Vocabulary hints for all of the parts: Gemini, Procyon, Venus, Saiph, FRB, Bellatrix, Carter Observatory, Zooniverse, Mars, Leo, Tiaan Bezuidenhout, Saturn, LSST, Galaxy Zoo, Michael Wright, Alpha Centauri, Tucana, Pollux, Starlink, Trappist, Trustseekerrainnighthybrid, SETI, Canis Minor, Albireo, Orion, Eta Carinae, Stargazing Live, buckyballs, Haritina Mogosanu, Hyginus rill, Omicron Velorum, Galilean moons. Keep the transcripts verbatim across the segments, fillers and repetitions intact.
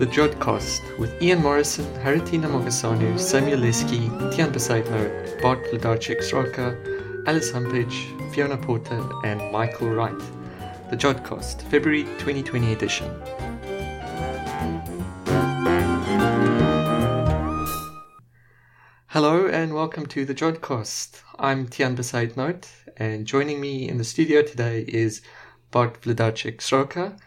The Jodcast with Ian Morrison, Haritina Mogosanu, Samuel Leski, Tiaan Bezuidenhout, Bart Wlodarczyk-Sroka, Alice Humpage, Fiona Porter and Michael Wright. The Jodcast, February twenty twenty edition. Hello and welcome to The Jodcast. I'm Tiaan Bezuidenhout and joining me in the studio today is Bart Wlodarczyk-Sroka,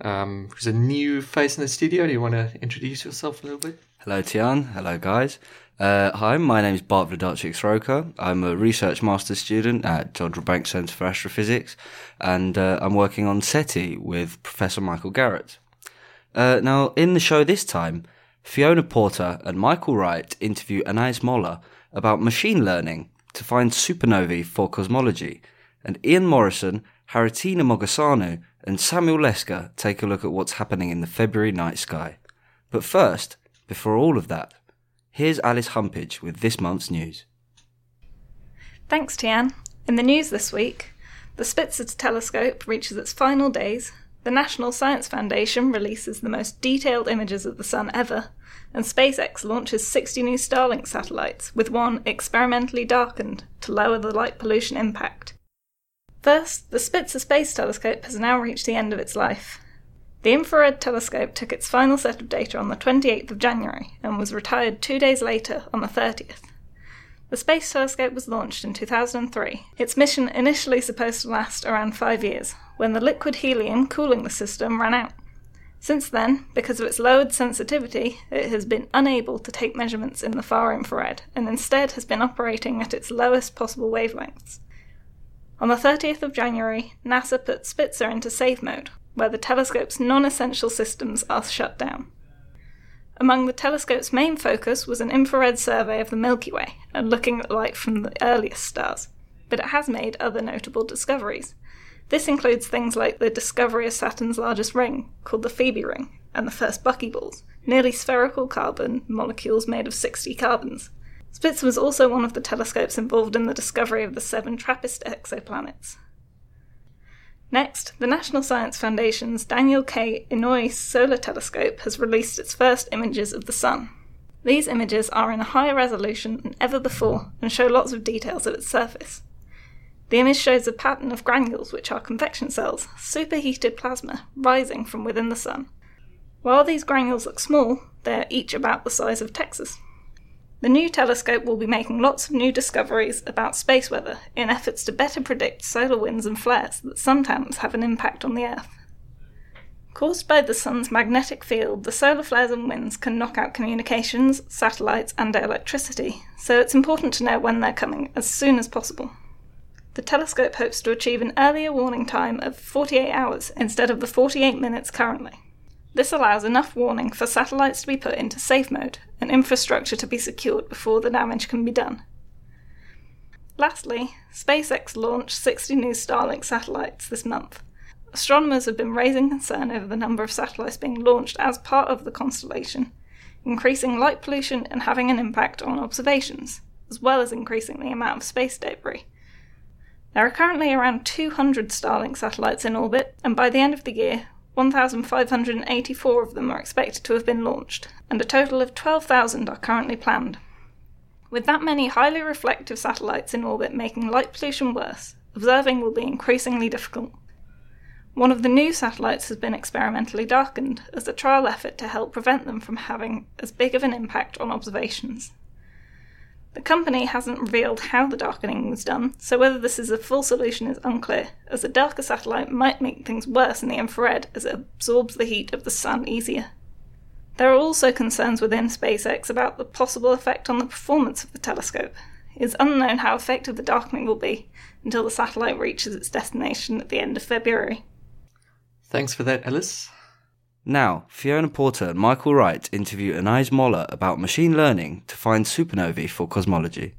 um, who's a new face in the studio. Do you want to introduce yourself a little bit? Hello Tiaan, hello guys. Uh, hi, my name is Bart Wlodarczyk-Sroka. I'm a research master's student at John Drabranck Centre for Astrophysics and uh, I'm working on SETI with Professor Michael Garrett. Uh, now in the show this time, Fiona Porter and Michael Wright interview Anaïs Moller about machine learning to find supernovae for cosmology, and Ian Morrison, Haritina Mogosanu and Samuel Leski take a look at what's happening in the February night sky. But first, before all of that, here's Alice Humpage with this month's news. Thanks, Tiaan. In the news this week, the Spitzer Telescope reaches its final days, the National Science Foundation releases the most detailed images of the Sun ever, and SpaceX launches sixty new Starlink satellites, with one experimentally darkened to lower the light pollution impact. First, the Spitzer Space Telescope has now reached the end of its life. The infrared telescope took its final set of data on the twenty-eighth of January and was retired two days later on the thirtieth. The Space Telescope was launched in two thousand three, its mission initially supposed to last around five years, when the liquid helium cooling the system ran out. Since then, because of its lowered sensitivity, it has been unable to take measurements in the far infrared, and instead has been operating at its lowest possible wavelengths. On the thirtieth of January, NASA put Spitzer into safe mode, where the telescope's non-essential systems are shut down. Among the telescope's main focus was an infrared survey of the Milky Way and looking at light from the earliest stars, but it has made other notable discoveries. This includes things like the discovery of Saturn's largest ring, called the Phoebe Ring, and the first buckyballs, nearly spherical carbon molecules made of sixty carbons. Spitzer was also one of the telescopes involved in the discovery of the seven TRAPPIST exoplanets. Next, the National Science Foundation's Daniel K. Inouye Solar Telescope has released its first images of the Sun. These images are in a higher resolution than ever before and show lots of details of its surface. The image shows a pattern of granules, which are convection cells, superheated plasma, rising from within the Sun. While these granules look small, they are each about the size of Texas. The new telescope will be making lots of new discoveries about space weather in efforts to better predict solar winds and flares that sometimes have an impact on the Earth. Caused by the Sun's magnetic field, the solar flares and winds can knock out communications, satellites and electricity, so it's important to know when they're coming as soon as possible. The telescope hopes to achieve an earlier warning time of forty-eight hours instead of the forty-eight minutes currently. This allows enough warning for satellites to be put into safe mode and infrastructure to be secured before the damage can be done. Lastly, SpaceX launched sixty new Starlink satellites this month. Astronomers have been raising concern over the number of satellites being launched as part of the constellation, increasing light pollution and having an impact on observations, as well as increasing the amount of space debris. There are currently around two hundred Starlink satellites in orbit, and by the end of the year, one thousand five hundred eighty-four of them are expected to have been launched, and a total of twelve thousand are currently planned. With that many highly reflective satellites in orbit making light pollution worse, observing will be increasingly difficult. One of the new satellites has been experimentally darkened as a trial effort to help prevent them from having as big of an impact on observations. The company hasn't revealed how the darkening was done, so whether this is a full solution is unclear, as a darker satellite might make things worse in the infrared as it absorbs the heat of the Sun easier. There are also concerns within SpaceX about the possible effect on the performance of the telescope. It is unknown how effective the darkening will be until the satellite reaches its destination at the end of February. Thanks for that, Alice. Now, Fiona Porter and Michael Wright interview Anaïs Moller about machine learning to find supernovae for cosmology.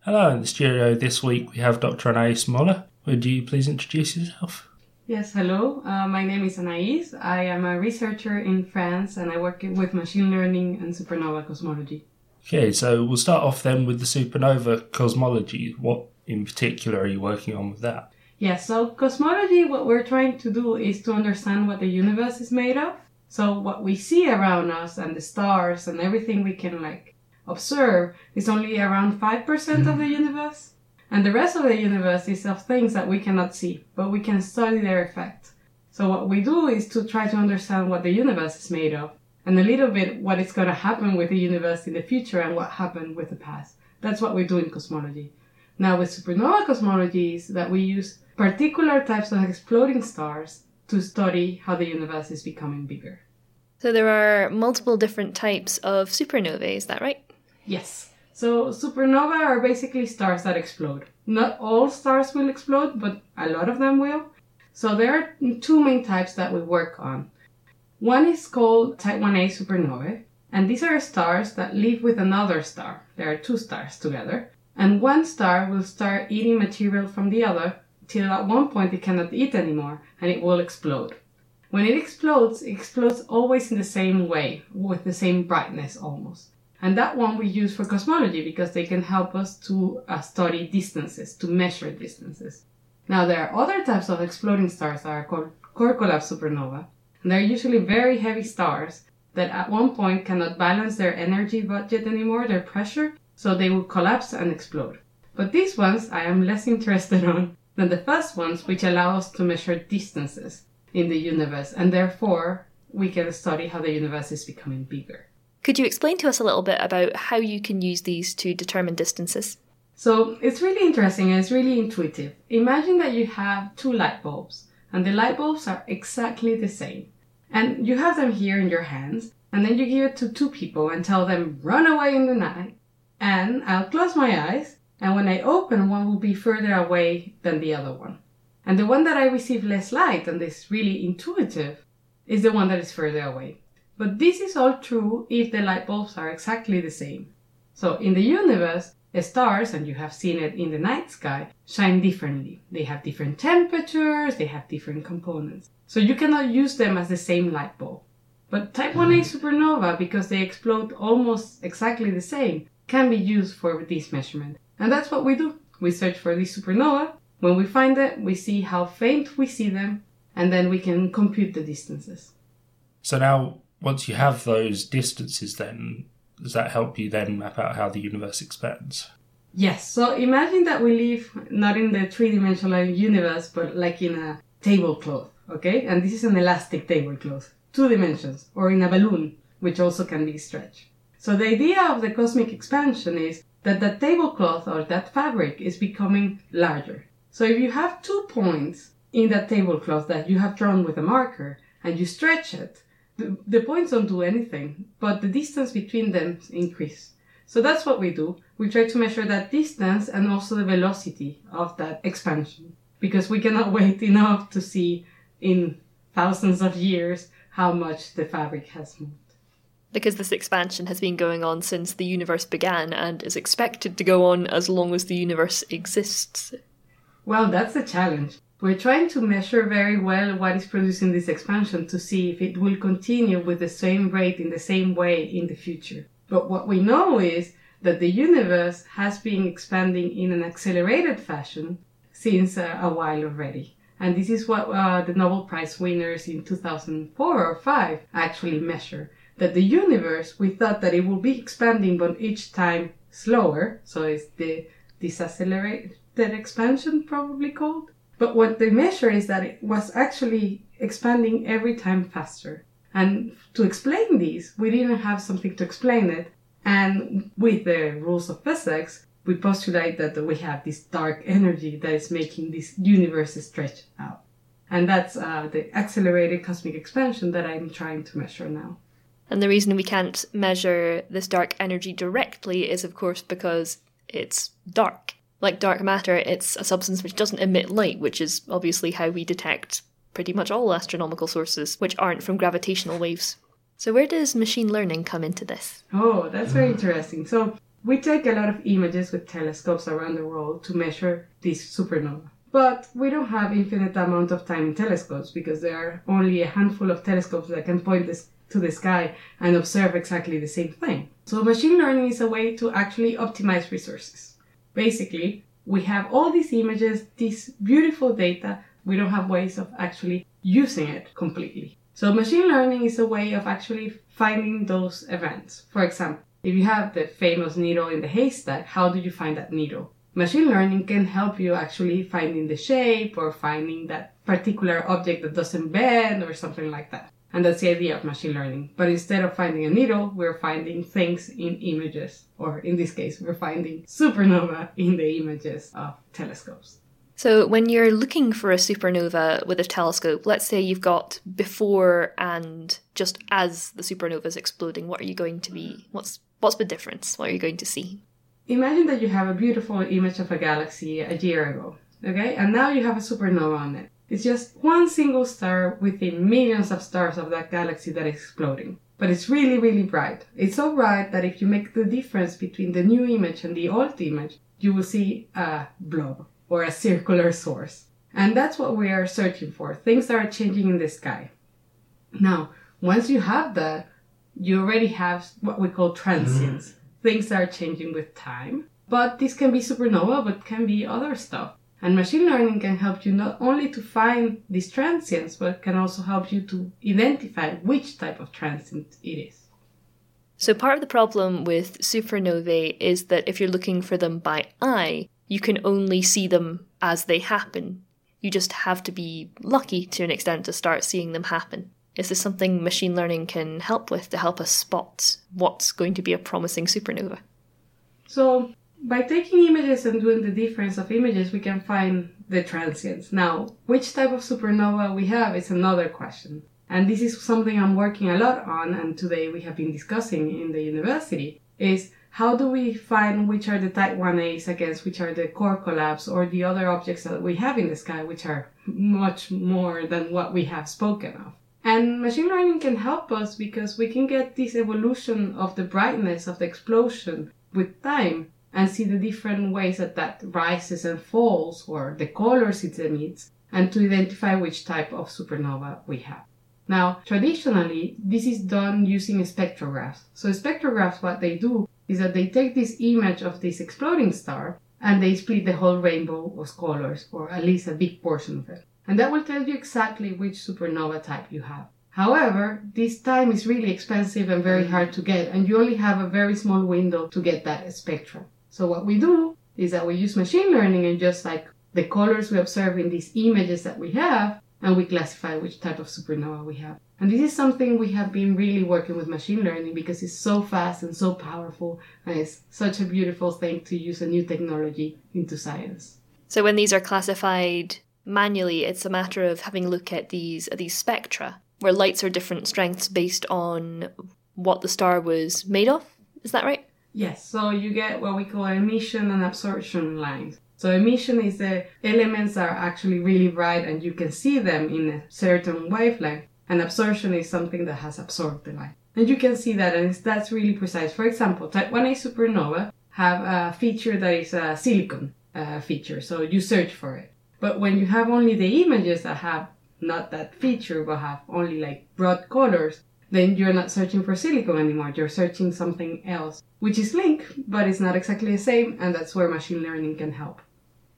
Hello, in the studio this week we have Doctor Anaïs Moller. Would you please introduce yourself? Yes, hello. Uh, my name is Anaïs. I am a researcher in France and I work with machine learning and supernova cosmology. Okay, so we'll start off then with the supernova cosmology. What in particular are you working on with that? Yes, yeah, so cosmology, what we're trying to do is to understand what the universe is made of. So what we see around us and the stars and everything we can like observe is only around five percent mm-hmm. of the universe. And the rest of the universe is of things that we cannot see, but we can study their effect. So what we do is to try to understand what the universe is made of, and a little bit what is going to happen with the universe in the future and what happened with the past. That's what we do in cosmology. Now with supernova cosmology is that we use particular types of exploding stars to study how the universe is becoming bigger. So there are multiple different types of supernovae, is that right? Yes. So supernovae are basically stars that explode. Not all stars will explode, but a lot of them will. So there are two main types that we work on. One is called type one a supernovae, and these are stars that live with another star. There are two stars together, and one star will start eating material from the other till at one point it cannot eat anymore, and it will explode. When it explodes, it explodes always in the same way, with the same brightness almost. And that one we use for cosmology because they can help us to uh, study distances, to measure distances. Now, there are other types of exploding stars that are called core collapse supernovae, and they're usually very heavy stars that at one point cannot balance their energy budget anymore, their pressure, so they will collapse and explode. But these ones I am less interested on than the first ones, which allow us to measure distances in the universe, and therefore we can study how the universe is becoming bigger. Could you explain to us a little bit about how you can use these to determine distances? So it's really interesting and it's really intuitive. Imagine that you have two light bulbs and the light bulbs are exactly the same. And you have them here in your hands and then you give it to two people and tell them, run away in the night and I'll close my eyes and when I open one will be further away than the other one. And the one that I receive less light and is really intuitive is the one that is further away. But this is all true if the light bulbs are exactly the same. So in the universe, the stars, and you have seen it in the night sky, shine differently. They have different temperatures, they have different components. So you cannot use them as the same light bulb. But type one a supernova, because they explode almost exactly the same, can be used for this measurement. And that's what we do. We search for the supernova. When we find it, we see how faint we see them, and then we can compute the distances. So now, once you have those distances then, does that help you then map out how the universe expands? Yes, so imagine that we live not in the three-dimensional universe, but like in a tablecloth, okay? And this is an elastic tablecloth, two dimensions, or in a balloon, which also can be stretched. So the idea of the cosmic expansion is that that tablecloth or that fabric is becoming larger. So if you have two points in that tablecloth that you have drawn with a marker, and you stretch it, the points don't do anything, but the distance between them increase. So that's what we do. We try to measure that distance and also the velocity of that expansion, because we cannot wait enough to see in thousands of years how much the fabric has moved. Because this expansion has been going on since the universe began and is expected to go on as long as the universe exists. Well, that's the challenge. We're trying to measure very well what is producing this expansion to see if it will continue with the same rate in the same way in the future. But what we know is that the universe has been expanding in an accelerated fashion since uh, a while already. And this is what uh, the Nobel Prize winners in two thousand four or five actually measure. That the universe, we thought that it will be expanding but each time slower. So it's the decelerated expansion probably called. But what they measure is that it was actually expanding every time faster. And to explain this, we didn't have something to explain it. And with the rules of physics, we postulate that we have this dark energy that is making this universe stretch out. And that's uh, the accelerated cosmic expansion that I'm trying to measure now. And the reason we can't measure this dark energy directly is, of course, because it's dark. Like dark matter, it's a substance which doesn't emit light, which is obviously how we detect pretty much all astronomical sources which aren't from gravitational waves. So where does machine learning come into this? Oh, that's very interesting. So we take a lot of images with telescopes around the world to measure these supernovae. But we don't have infinite amount of time in telescopes because there are only a handful of telescopes that can point this to the sky and observe exactly the same thing. So machine learning is a way to actually optimize resources. Basically, we have all these images, this beautiful data, we don't have ways of actually using it completely. So machine learning is a way of actually finding those events. For example, if you have the famous needle in the haystack, how do you find that needle? Machine learning can help you actually finding the shape or finding that particular object that doesn't bend or something like that. And that's the idea of machine learning. But instead of finding a needle, we're finding things in images. Or in this case, we're finding supernova in the images of telescopes. So when you're looking for a supernova with a telescope, let's say you've got before and just as the supernova is exploding, what are you going to be? What's what's the difference? What are you going to see? Imagine that you have a beautiful image of a galaxy a year ago, okay? And now you have a supernova on it. It's just one single star within millions of stars of that galaxy that is exploding. But it's really, really bright. It's so bright that if you make the difference between the new image and the old image, you will see a blob or a circular source. And that's what we are searching for, things that are changing in the sky. Now, once you have that, you already have what we call transients, things that are changing with time. But this can be supernova, but can be other stuff. And machine learning can help you not only to find these transients, but can also help you to identify which type of transient it is. So part of the problem with supernovae is that if you're looking for them by eye, you can only see them as they happen. You just have to be lucky to an extent to start seeing them happen. Is this something machine learning can help with to help us spot what's going to be a promising supernova? So by taking images and doing the difference of images, we can find the transients. Now, which type of supernova we have is another question. And this is something I'm working a lot on, and today we have been discussing in the university, is how do we find which are the type one a's against which are the core collapse or the other objects that we have in the sky, which are much more than what we have spoken of. And machine learning can help us because we can get this evolution of the brightness of the explosion with time and see the different ways that that rises and falls or the colors it emits and to identify which type of supernova we have. Now, traditionally, this is done using spectrographs. So spectrographs, what they do is that they take this image of this exploding star and they split the whole rainbow of colors, or at least a big portion of it. And that will tell you exactly which supernova type you have. However, this time is really expensive and very hard to get, and you only have a very small window to get that spectrum. So what we do is that we use machine learning and just like the colors we observe in these images that we have, and we classify which type of supernova we have. And this is something we have been really working with machine learning because it's so fast and so powerful, and it's such a beautiful thing to use a new technology into science. So when these are classified manually, it's a matter of having a look at these, at these spectra, where lights are different strengths based on what the star was made of. Is that right? Yes. So you get what we call emission and absorption lines. So emission is the elements that are actually really bright and you can see them in a certain wavelength. And absorption is something that has absorbed the light. And you can see that, and that's really precise. For example, type one a supernova have a feature that is a silicon uh, feature, so you search for it. But when you have only the images that have not that feature, but have only like broad colors, then you're not searching for silicon anymore. You're searching something else, which is linked, but it's not exactly the same, and that's where machine learning can help.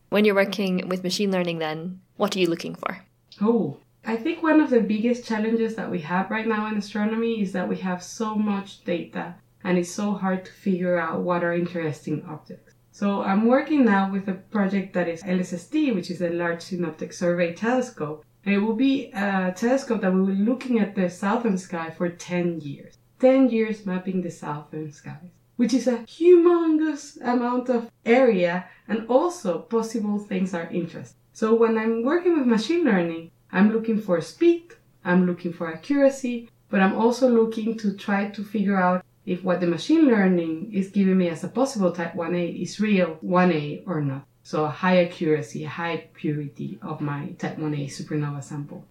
When you're working with machine learning then, what are you looking for? Oh, I think one of the biggest challenges that we have right now in astronomy is that we have so much data and it's so hard to figure out what are interesting objects. So I'm working now with a project that is L S S T, which is a Large Synoptic Survey Telescope. And it will be a telescope that we will be looking at the southern sky for ten years. ten years mapping the southern skies, which is a humongous amount of area and also possible things are interesting. So when I'm working with machine learning, I'm looking for speed, I'm looking for accuracy, but I'm also looking to try to figure out if what the machine learning is giving me as a possible type one a is real one a or not. So a high accuracy, a high purity of my type one a supernova sample.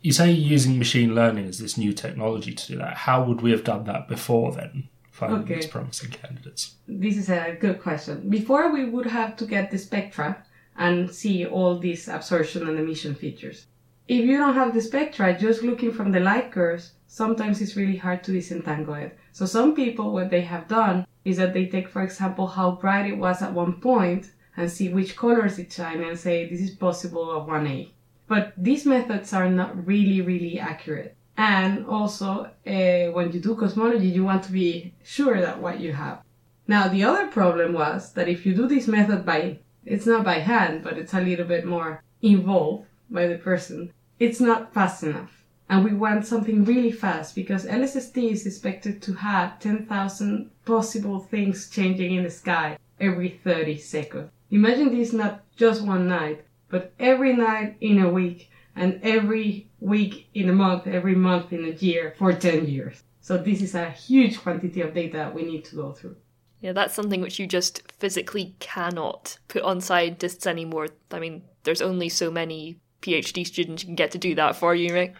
You say you're using machine learning as this new technology to do that. How would we have done that before then, finding okay. these promising candidates? This is a good question. Before, we would have to get the spectra and see all these absorption and emission features. If you don't have the spectra, just looking from the light curves, sometimes it's really hard to disentangle it. So some people, what they have done is that they take, for example, how bright it was at one point and see which colors it shines and say, this is possible a one a. But these methods are not really, really accurate. And also, uh, when you do cosmology, you want to be sure that what you have. Now, the other problem was that if you do this method by, it's not by hand, but it's a little bit more involved by the person, it's not fast enough. And we want something really fast, because L S S T is expected to have ten thousand possible things changing in the sky every thirty seconds. Imagine this not just one night, but every night in a week, and every week in a month, every month in a year, for ten years. So this is a huge quantity of data that we need to go through. Yeah, that's something which you just physically cannot put on scientists anymore. I mean, there's only so many PhD students you can get to do that for you, right?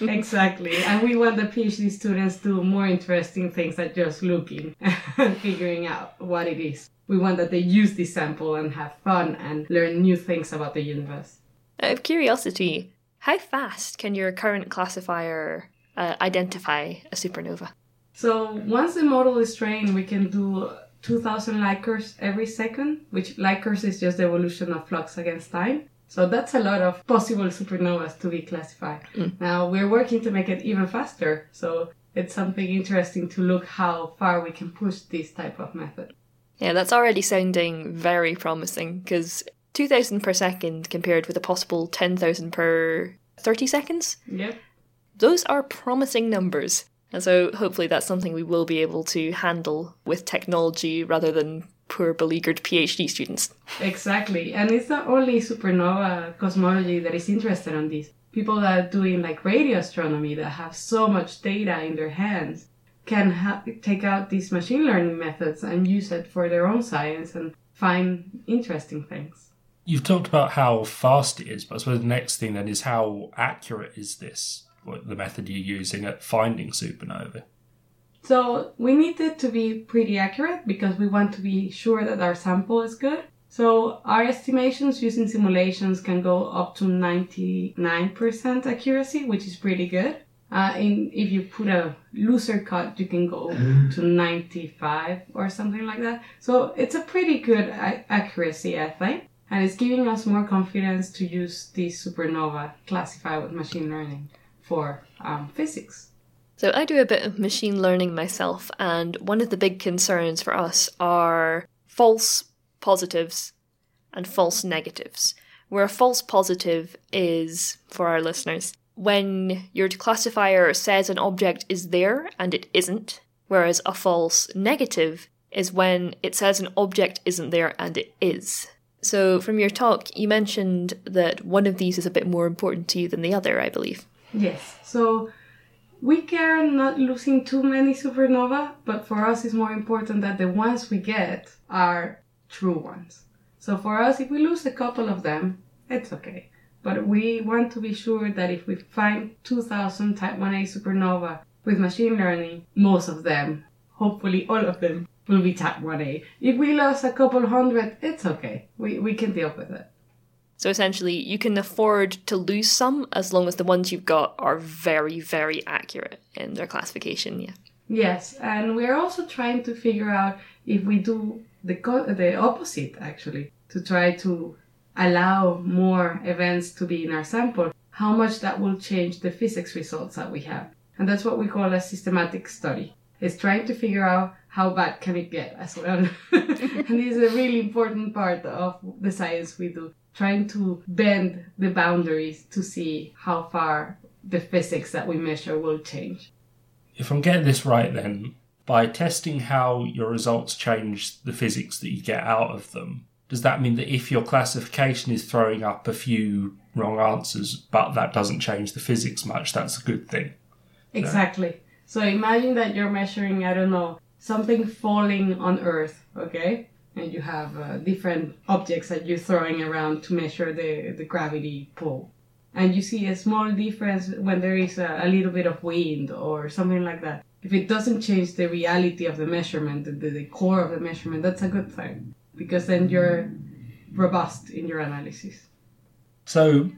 Exactly. And we want the PhD students to do more interesting things than just looking and figuring out what it is. We want that they use this sample and have fun and learn new things about the universe. Out of curiosity, how fast can your current classifier uh, identify a supernova? So once the model is trained, we can do two thousand Light-curves every second, which Light-curves is just the evolution of flux against time. So that's a lot of possible supernovas to be classified. Mm. Now, we're working to make it even faster, so it's something interesting to look how far we can push this type of method. Yeah, that's already sounding very promising, because two thousand per second compared with a possible ten thousand per thirty seconds? Yep. Those are promising numbers, and so hopefully that's something we will be able to handle with technology rather than poor beleaguered PhD students. Exactly. And it's not only supernova cosmology that is interested in this. People that are doing like radio astronomy that have so much data in their hands can ha- take out these machine learning methods and use it for their own science and find interesting things. You've talked about how fast it is, but I suppose the next thing then is how accurate is this, what the method you're using at finding supernovae? So we need it to be pretty accurate because we want to be sure that our sample is good. So our estimations using simulations can go up to ninety-nine percent accuracy, which is pretty good. Uh, in, if you put a looser cut, you can go to ninety-five or something like that. So it's a pretty good a- accuracy, I think. And it's giving us more confidence to use the supernova classified with machine learning for um, physics. So I do a bit of machine learning myself, and one of the big concerns for us are false positives and false negatives, where a false positive is, for our listeners, when your classifier says an object is there and it isn't, whereas a false negative is when it says an object isn't there and it is. So from your talk, you mentioned that one of these is a bit more important to you than the other, I believe. Yes, so we care not losing too many supernovae, but for us it's more important that the ones we get are true ones. So for us, if we lose a couple of them, it's okay. But we want to be sure that if we find two thousand Type one A supernovae with machine learning, most of them, hopefully all of them, will be Type one A. If we lose a couple hundred, it's okay. We, we can deal with it. So essentially, you can afford to lose some as long as the ones you've got are very, very accurate in their classification, yeah. Yes, and we're also trying to figure out if we do the co- the opposite, actually, to try to allow more events to be in our sample, how much that will change the physics results that we have. And that's what we call a systematic study. It's trying to figure out how bad can it get as well. And this is a really important part of the science we do. Trying to bend the boundaries to see how far the physics that we measure will change. If I'm getting this right then, by testing how your results change the physics that you get out of them, does that mean that if your classification is throwing up a few wrong answers, but that doesn't change the physics much, that's a good thing? Exactly. So imagine that you're measuring, I don't know, something falling on Earth, okay? And you have uh, different objects that you're throwing around to measure the, the gravity pull. And you see a small difference when there is a, a little bit of wind or something like that. If it doesn't change the reality of the measurement, the, the core of the measurement, that's a good thing. Because then you're robust in your analysis. So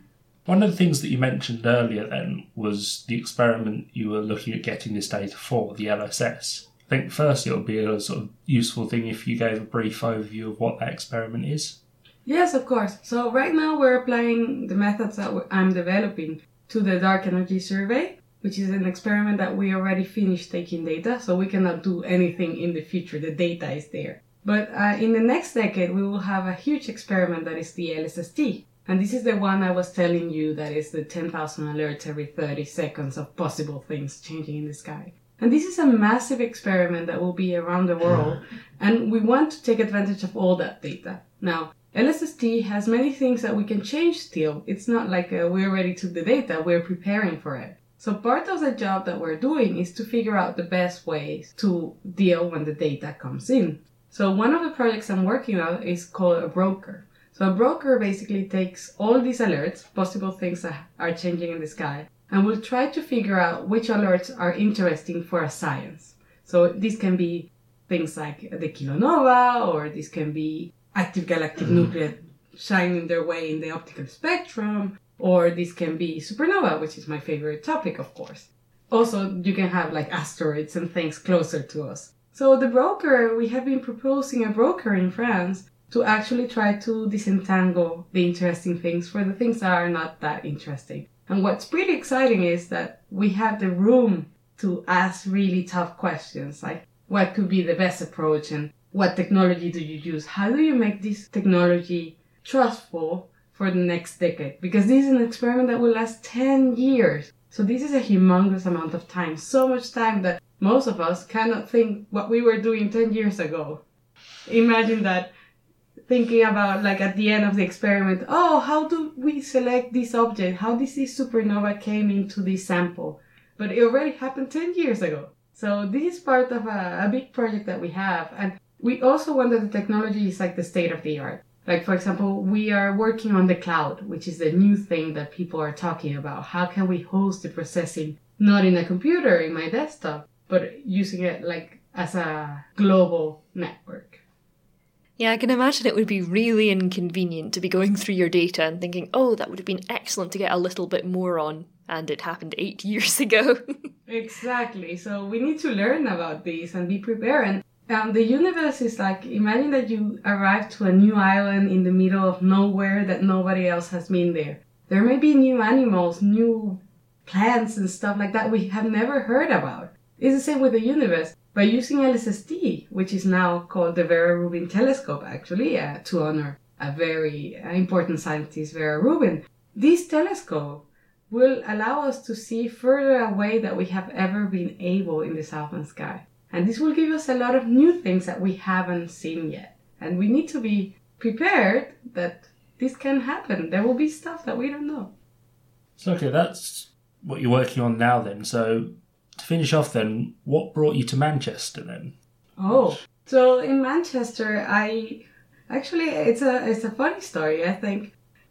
one of the things that you mentioned earlier then was the experiment you were looking at getting this data for, the L S S. I think first it would be a sort of useful thing if you gave a brief overview of what that experiment is. Yes, of course. So right now we're applying the methods that I'm developing to the dark energy survey. which is an experiment that we already finished taking data, so we cannot do anything in the future. The data is there. But uh, in the next decade, we will have a huge experiment that is the L S S T. And this is the one I was telling you that is the ten thousand alerts every thirty seconds of possible things changing in the sky. And this is a massive experiment that will be around the world. And we want to take advantage of all that data. Now, L S S T has many things that we can change still. It's not like uh, we already took the data, we're preparing for it. So part of the job that we're doing is to figure out the best ways to deal when the data comes in. So one of the projects I'm working on is called a broker. So a broker basically takes all these alerts, possible things that are changing in the sky, and will try to figure out which alerts are interesting for a science. So this can be things like the kilonova, or this can be active galactic nuclei shining their way in the optical spectrum, or this can be supernova, which is my favorite topic, of course. Also, you can have like asteroids and things closer to us. So the broker, we have been proposing a broker in France to actually try to disentangle the interesting things for the things that are not that interesting. And what's pretty exciting is that we have the room to ask really tough questions, like what could be the best approach and what technology do you use? How do you make this technology trustful for the next decade? Because this is an experiment that will last ten years. So this is a humongous amount of time, so much time that most of us cannot think what we were doing ten years ago. Imagine that, thinking about like at the end of the experiment, oh, how do we select this object? How did this supernova came into this sample? But it already happened ten years ago. So this is part of a, a big project that we have. And we also want that the technology is like the state of the art. Like, for example, we are working on the cloud, which is the new thing that people are talking about. How can we host the processing, not in a computer, in my desktop, but using it like as a global network? Yeah, I can imagine it would be really inconvenient to be going through your data and thinking, oh, that would have been excellent to get a little bit more on, and it happened eight years ago. Exactly. So we need to learn about this and be prepared. And Um, the universe is like, imagine that you arrive to a new island in the middle of nowhere that nobody else has been there. There may be new animals, new plants and stuff like that we have never heard about. It's the same with the universe. By using L S S T, which is now called the Vera Rubin Telescope, actually, uh, to honor a very important scientist, Vera Rubin, this telescope will allow us to see further away than we have ever been able in the southern sky. And this will give us a lot of new things that we haven't seen yet. And we need to be prepared that this can happen. There will be stuff that we don't know. So, okay, that's what you're working on now then. So, to finish off then, what brought you to Manchester then? Oh, so in Manchester, I... Actually, it's a, it's a funny story, I think.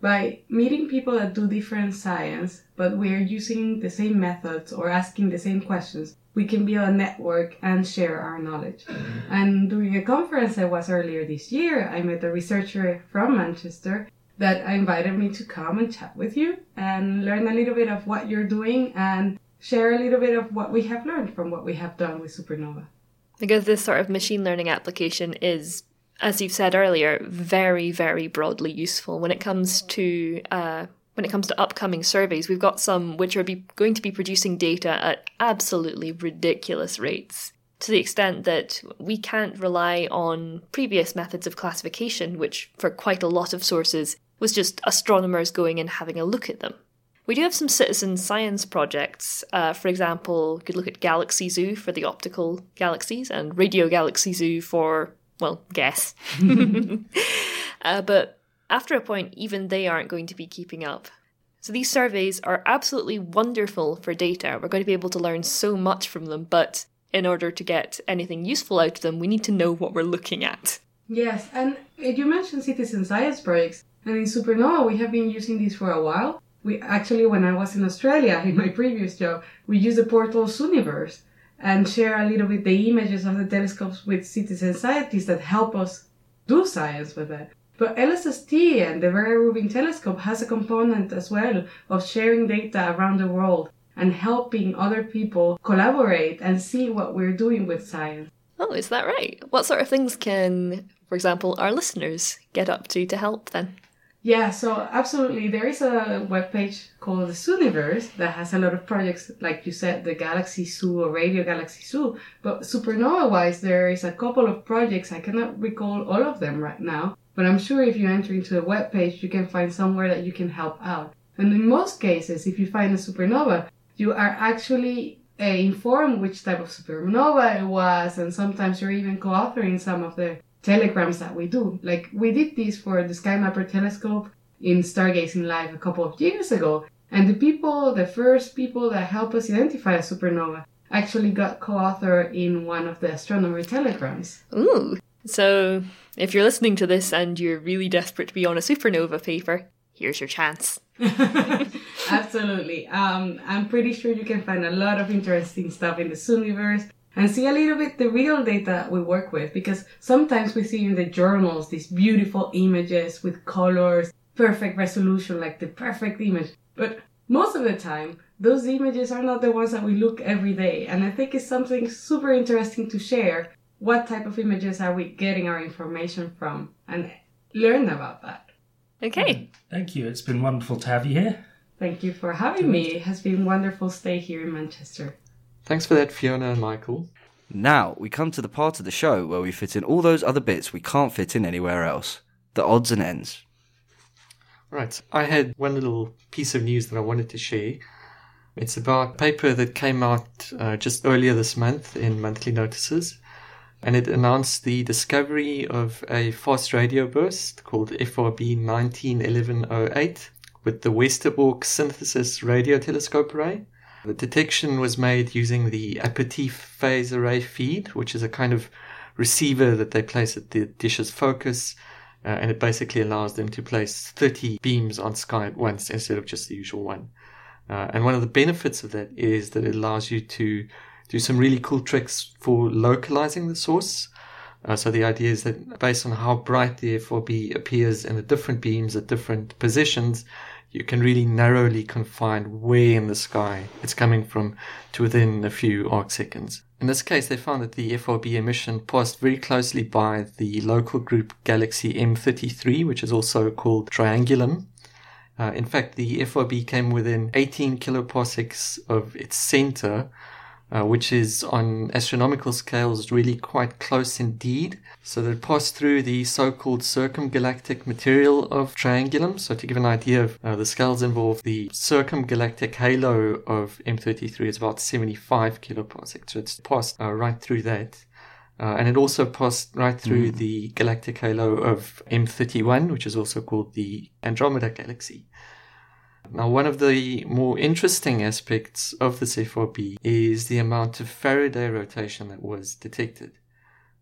By meeting people that do different science, but we're using the same methods or asking the same questions, we can build a network and share our knowledge. And during a conference I was earlier this year, I met a researcher from Manchester that invited me to come and chat with you and learn a little bit of what you're doing and share a little bit of what we have learned from what we have done with Supernova. Because this sort of machine learning application is, as you've said earlier, very, very broadly useful when it comes to... Uh, When it comes to upcoming surveys, we've got some which are be- going to be producing data at absolutely ridiculous rates, to the extent that we can't rely on previous methods of classification, which for quite a lot of sources was just astronomers going and having a look at them. We do have some citizen science projects. Uh, for example, you could look at Galaxy Zoo for the optical galaxies and Radio Galaxy Zoo for, well, guess. uh, but... After a point, even they aren't going to be keeping up. So these surveys are absolutely wonderful for data. We're going to be able to learn so much from them, but in order to get anything useful out of them, we need to know what we're looking at. Yes, and you mentioned citizen science projects, and in Supernova we have been using this for a while. We actually, when I was in Australia, in my previous job, we used the portal Zooniverse and share a little bit the images of the telescopes with citizen scientists that help us do science with it. But L S S T and the Vera Rubin Telescope has a component as well of sharing data around the world and helping other people collaborate and see what we're doing with science. Oh, is that right? What sort of things can, for example, our listeners get up to to help then? Yeah, so absolutely. There is a webpage called the Zooniverse that has a lot of projects, like you said, the Galaxy Zoo or Radio Galaxy Zoo. But supernova-wise, there is a couple of projects. I cannot recall all of them right now, but I'm sure if you enter into the webpage, you can find somewhere that you can help out. And in most cases, if you find a supernova, you are actually uh, informed which type of supernova it was, and sometimes you're even co-authoring some of the telegrams that we do. Like, we did this for the Sky Mapper Telescope in Stargazing Live a couple of years ago, and the people, the first people that helped us identify a supernova, actually got co-author in one of the astronomer telegrams. Ooh! So, if you're listening to this and you're really desperate to be on a supernova paper, here's your chance. Absolutely. Um, I'm pretty sure you can find a lot of interesting stuff in the Zooniverse, and see a little bit the real data we work with, because sometimes we see in the journals these beautiful images with colors, perfect resolution, like the perfect image. But most of the time, those images are not the ones that we look every day. And I think it's something super interesting to share. What type of images are we getting our information from? And learn about that. Okay. Thank you. It's been wonderful to have you here. Thank you for having me. It has been wonderful stay here in Manchester. Thanks for that, Fiona and Michael. Now, we come to the part of the show where we fit in all those other bits we can't fit in anywhere else. The odds and ends. Right, I had one little piece of news that I wanted to share. It's about a paper that came out uh, just earlier this month in Monthly Notices, and it announced the discovery of a fast radio burst called F R B one nine one one zero eight with the Westerbork Synthesis Radio Telescope Array. The detection was made using the Appetit phase array feed, which is a kind of receiver that they place at the dish's focus, uh, and it basically allows them to place thirty beams on sky at once instead of just the usual one. Uh, and one of the benefits of that is that it allows you to do some really cool tricks for localizing the source. Uh, so the idea is that based on how bright the F R B appears in the different beams at different positions, you can really narrowly confine where in the sky it's coming from to within a few arc seconds. In this case, they found that the F R B emission passed very closely by the local group galaxy M thirty-three, which is also called Triangulum. Uh, in fact, the F R B came within eighteen kiloparsecs of its center, uh, which is on astronomical scales really quite close indeed. So they passed through the so-called circumgalactic material of Triangulum. So to give an idea of uh, the scales involved, the circumgalactic halo of M thirty-three is about seventy-five kiloparsecs. So it's passed uh, right through that. Uh, and it also passed right through mm. the galactic halo of M thirty-one, which is also called the Andromeda Galaxy. Now, one of the more interesting aspects of this F R B is the amount of Faraday rotation that was detected.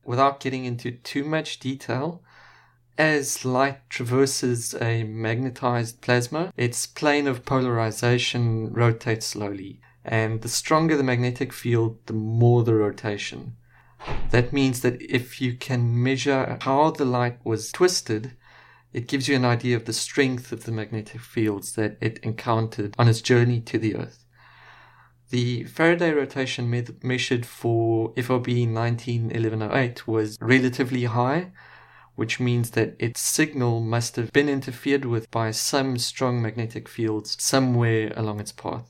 Without getting into too much detail, as light traverses a magnetized plasma, its plane of polarization rotates slowly, and the stronger the magnetic field, the more the rotation. That means that if you can measure how the light was twisted, it gives you an idea of the strength of the magnetic fields that it encountered on its journey to the Earth. The Faraday rotation met- measured for F R B one nine one one zero eight was relatively high, which means that its signal must have been interfered with by some strong magnetic fields somewhere along its path.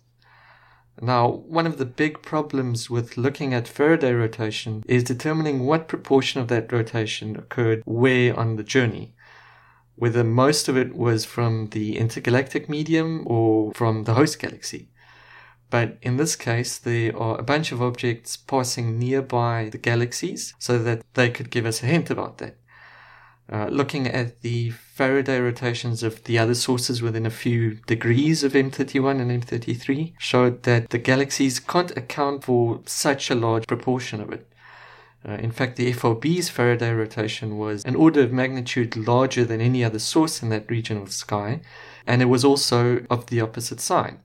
Now, one of the big problems with looking at Faraday rotation is determining what proportion of that rotation occurred where on the journey, whether most of it was from the intergalactic medium or from the host galaxy. But in this case, there are a bunch of objects passing nearby the galaxies so that they could give us a hint about that. Uh, looking at the Faraday rotations of the other sources within a few degrees of M thirty-one and M thirty-three showed that the galaxies can't account for such a large proportion of it. Uh, in fact, the F R B's Faraday rotation was an order of magnitude larger than any other source in that region of the sky, and it was also of the opposite side.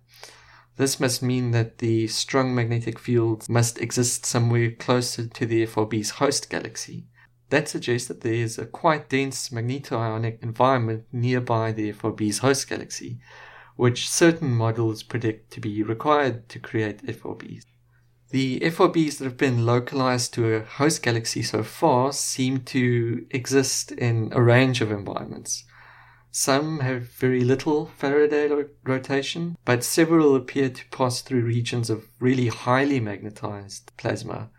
This must mean that the strong magnetic fields must exist somewhere closer to the F R B's host galaxy. That suggests that there is a quite dense magnetoionic environment nearby the F R B's host galaxy, which certain models predict to be required to create F R Bs. The F R Bs that have been localized to a host galaxy so far seem to exist in a range of environments. Some have very little Faraday rotation, but several appear to pass through regions of really highly magnetized plasma.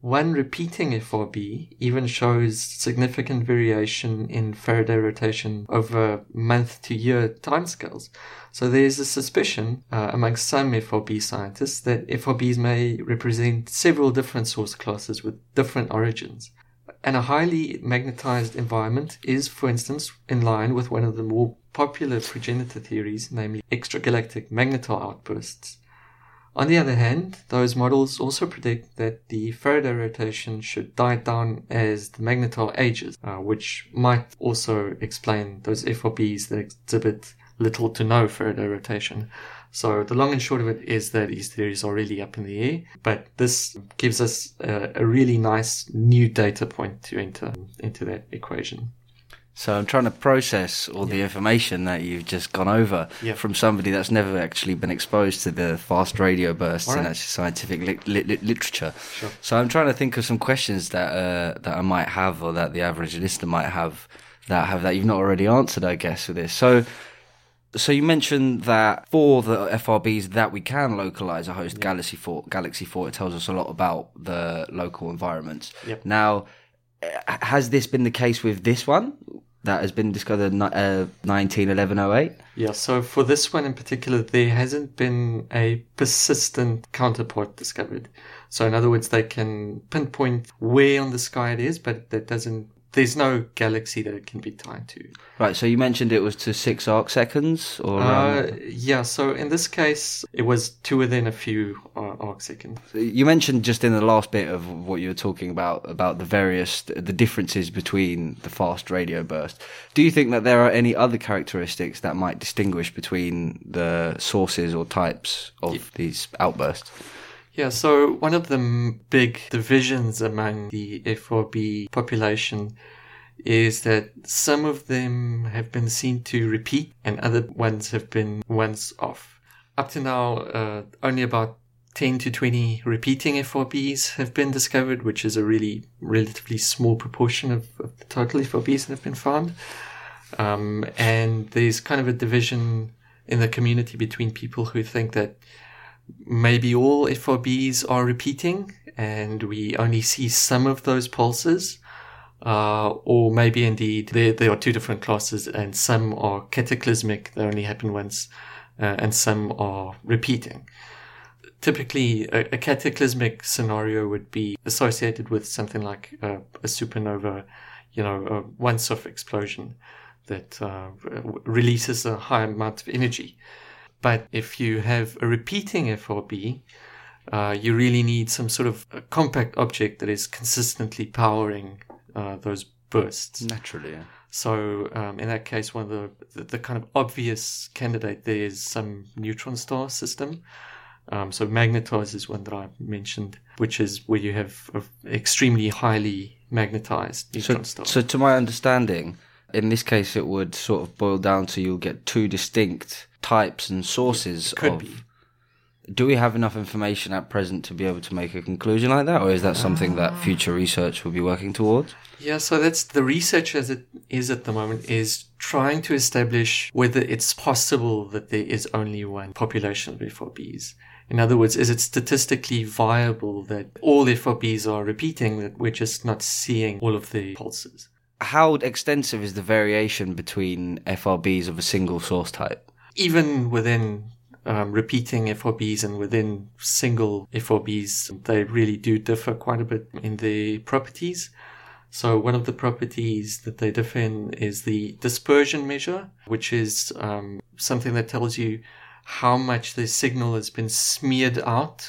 One repeating F R B even shows significant variation in Faraday rotation over month to year timescales. So there's a suspicion uh, amongst some F R B scientists that F R Bs may represent several different source classes with different origins. And a highly magnetized environment is, for instance, in line with one of the more popular progenitor theories, namely extragalactic magnetar outbursts. On the other hand, those models also predict that the Faraday rotation should die down as the magnetar ages, uh, which might also explain those F R Bs that exhibit little to no Faraday rotation. So the long and short of it is that these theories are really up in the air, but this gives us a, a really nice new data point to enter into that equation. So I'm trying to process all yeah. the information that you've just gone over yeah. from somebody that's never actually been exposed to the fast radio bursts right. and actually scientific li- li- literature. Sure. So I'm trying to think of some questions that uh, that I might have, or that the average listener might have, that have that you've not already answered, I guess, with this. So, so you mentioned that for the F R Bs that we can localize a host, yeah. Galaxy four, Galaxy four, it tells us a lot about the local environments. Yep. Now, has this been the case with this one that has been discovered uh, nineteen eleven oh eight? Yeah, so for this one in particular, there hasn't been a persistent counterpart discovered. So in other words, they can pinpoint where on the sky it is, but that doesn't, there's no galaxy that it can be tied to. Right, so you mentioned it was to six arc seconds? Or uh, yeah, so in this case, it was to within a few arc seconds. You mentioned just in the last bit of what you were talking about, about the various, the differences between the fast radio burst. Do you think that there are any other characteristics that might distinguish between the sources or types of yeah. these outbursts? Yeah, so one of the big divisions among the F R B population is that some of them have been seen to repeat and other ones have been once off. Up to now, uh, only about ten to twenty repeating F R Bs have been discovered, which is a really relatively small proportion of, of the total F R Bs that have been found. Um, and there's kind of a division in the community between people who think that maybe all F R Bs are repeating and we only see some of those pulses, uh, or maybe indeed there, there are two different classes and some are cataclysmic, they only happen once, uh, and some are repeating. Typically, a, a cataclysmic scenario would be associated with something like uh, a supernova, you know, a once-off explosion that uh, releases a high amount of energy. But if you have a repeating F R B, uh, you really need some sort of a compact object that is consistently powering uh, those bursts. Naturally, yeah. So um, in that case, one of the, the, the kind of obvious candidate there is some neutron star system. Um, so magnetars is one that I mentioned, which is where you have an extremely highly magnetized neutron so, star. So to my understanding, in this case, it would sort of boil down to you'll get two distinct types and sources it could of. Be. Do we have enough information at present to be able to make a conclusion like that, or is that something uh, that future research will be working towards? Yeah, so that's the research as it is at the moment is trying to establish whether it's possible that there is only one population of F R Bs. In other words, is it statistically viable that all F R Bs are repeating, that we're just not seeing all of the pulses? How extensive is the variation between F R Bs of a single source type? Even within um, repeating F R Bs and within single F R Bs, they really do differ quite a bit in their properties. So one of the properties that they differ in is the dispersion measure, which is um, something that tells you how much the signal has been smeared out.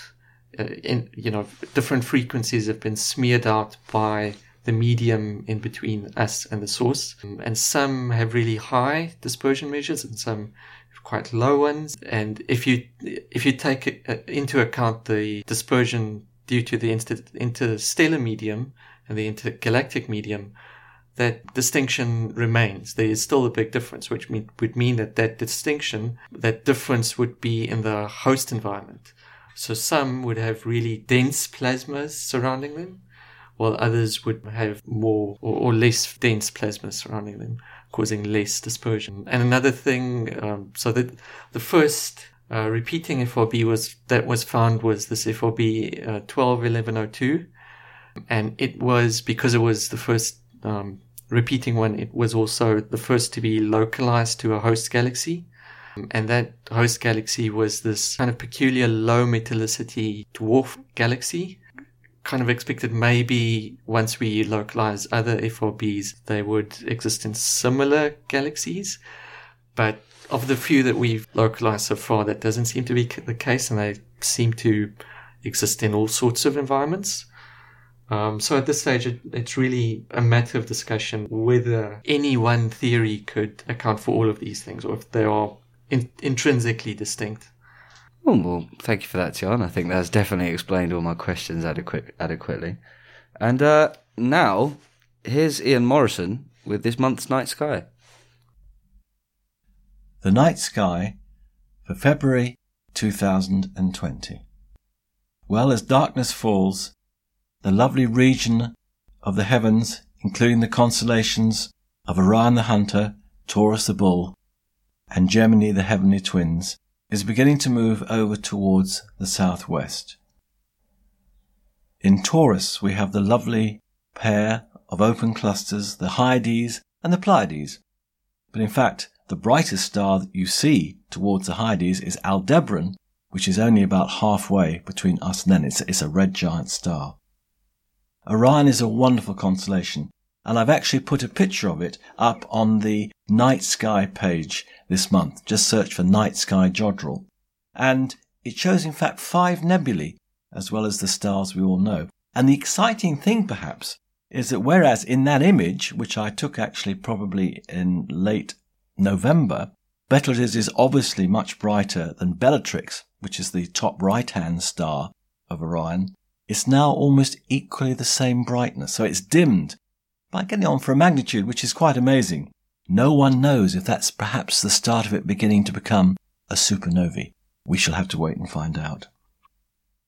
Uh, in, you know, different frequencies have been smeared out by the medium in between us and the source. And some have really high dispersion measures and some have quite low ones. And if you if you take into account the dispersion due to the interstellar medium and the intergalactic medium, that distinction remains. There is still a big difference, which mean, would mean that that distinction, that difference would be in the host environment. So some would have really dense plasmas surrounding them, while others would have more or less dense plasma surrounding them, causing less dispersion. And another thing, um, so that the first uh, repeating F R B was that was found was this F R B uh, twelve eleven oh two, and it was, because it was the first um, repeating one, it was also the first to be localized to a host galaxy. And that host galaxy was this kind of peculiar low metallicity dwarf galaxy. Kind of expected maybe once we localize other F R Bs, they would exist in similar galaxies. But of the few that we've localized so far, that doesn't seem to be the case, and they seem to exist in all sorts of environments. Um, so at this stage, it, it's really a matter of discussion whether any one theory could account for all of these things, or if they are In- intrinsically distinct. Oh, well, thank you for that, Tiaan. I think that's definitely explained all my questions adequate- adequately. And uh, now, here's Ian Morrison with this month's night sky. The night sky for February two thousand twenty. Well, as darkness falls, the lovely region of the heavens, including the constellations of Orion the Hunter, Taurus the Bull, and Gemini, the heavenly twins, is beginning to move over towards the southwest. In Taurus, we have the lovely pair of open clusters, the Hyades and the Pleiades. But in fact, the brightest star that you see towards the Hyades is Aldebaran, which is only about halfway between us and then. It's, it's a red giant star. Orion is a wonderful constellation, and I've actually put a picture of it up on the night sky page this month. Just search for night sky Jodrell. And it shows, in fact, five nebulae, as well as the stars we all know. And the exciting thing, perhaps, is that whereas in that image, which I took actually probably in late November, Betelgeuse is obviously much brighter than Bellatrix, which is the top right-hand star of Orion, it's now almost equally the same brightness. So it's dimmed by getting on for a magnitude, which is quite amazing. No one knows if that's perhaps the start of it beginning to become a supernovae. We shall have to wait and find out.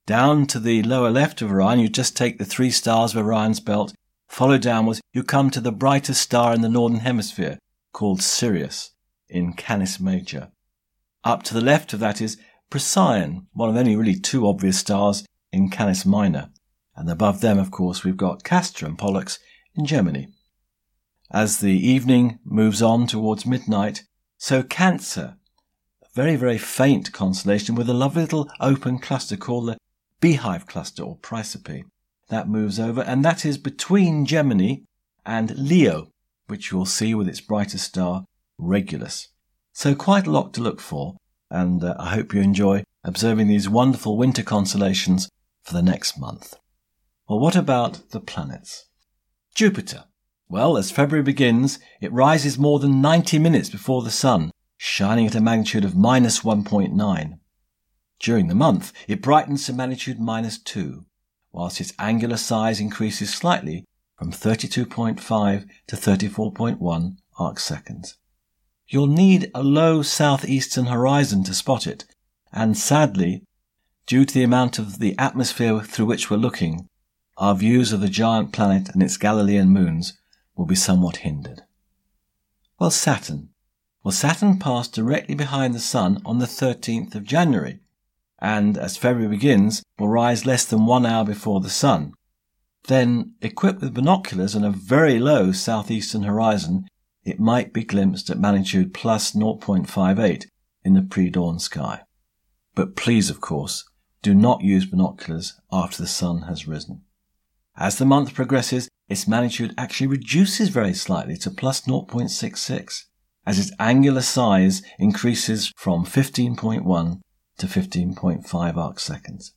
Down to the lower left of Orion, you just take the three stars of Orion's belt, follow downwards, you come to the brightest star in the northern hemisphere, called Sirius, in Canis Major. Up to the left of that is Procyon, one of only really two obvious stars in Canis Minor. And above them, of course, we've got Castor and Pollux in Gemini. As the evening moves on towards midnight, so Cancer, a very, very faint constellation with a lovely little open cluster called the Beehive Cluster or Priasope, that moves over, and that is between Gemini and Leo, which you will see with its brightest star, Regulus. So quite a lot to look for, and uh, I hope you enjoy observing these wonderful winter constellations for the next month. Well, what about the planets? Jupiter. Well, as February begins, it rises more than ninety minutes before the sun, shining at a magnitude of minus one point nine. During the month, it brightens to magnitude minus two, whilst its angular size increases slightly from thirty-two point five to thirty-four point one arcseconds. You'll need a low southeastern horizon to spot it, and sadly, due to the amount of the atmosphere through which we're looking, our views of the giant planet and its Galilean moons will be somewhat hindered. Well, Saturn. Well, Saturn passed directly behind the Sun on the thirteenth of January, and as February begins, will rise less than one hour before the Sun. Then, equipped with binoculars and a very low southeastern horizon, it might be glimpsed at magnitude plus zero point five eight in the pre-dawn sky. But please, of course, do not use binoculars after the Sun has risen. As the month progresses, its magnitude actually reduces very slightly to plus zero point six six, as its angular size increases from fifteen point one to fifteen point five arcseconds.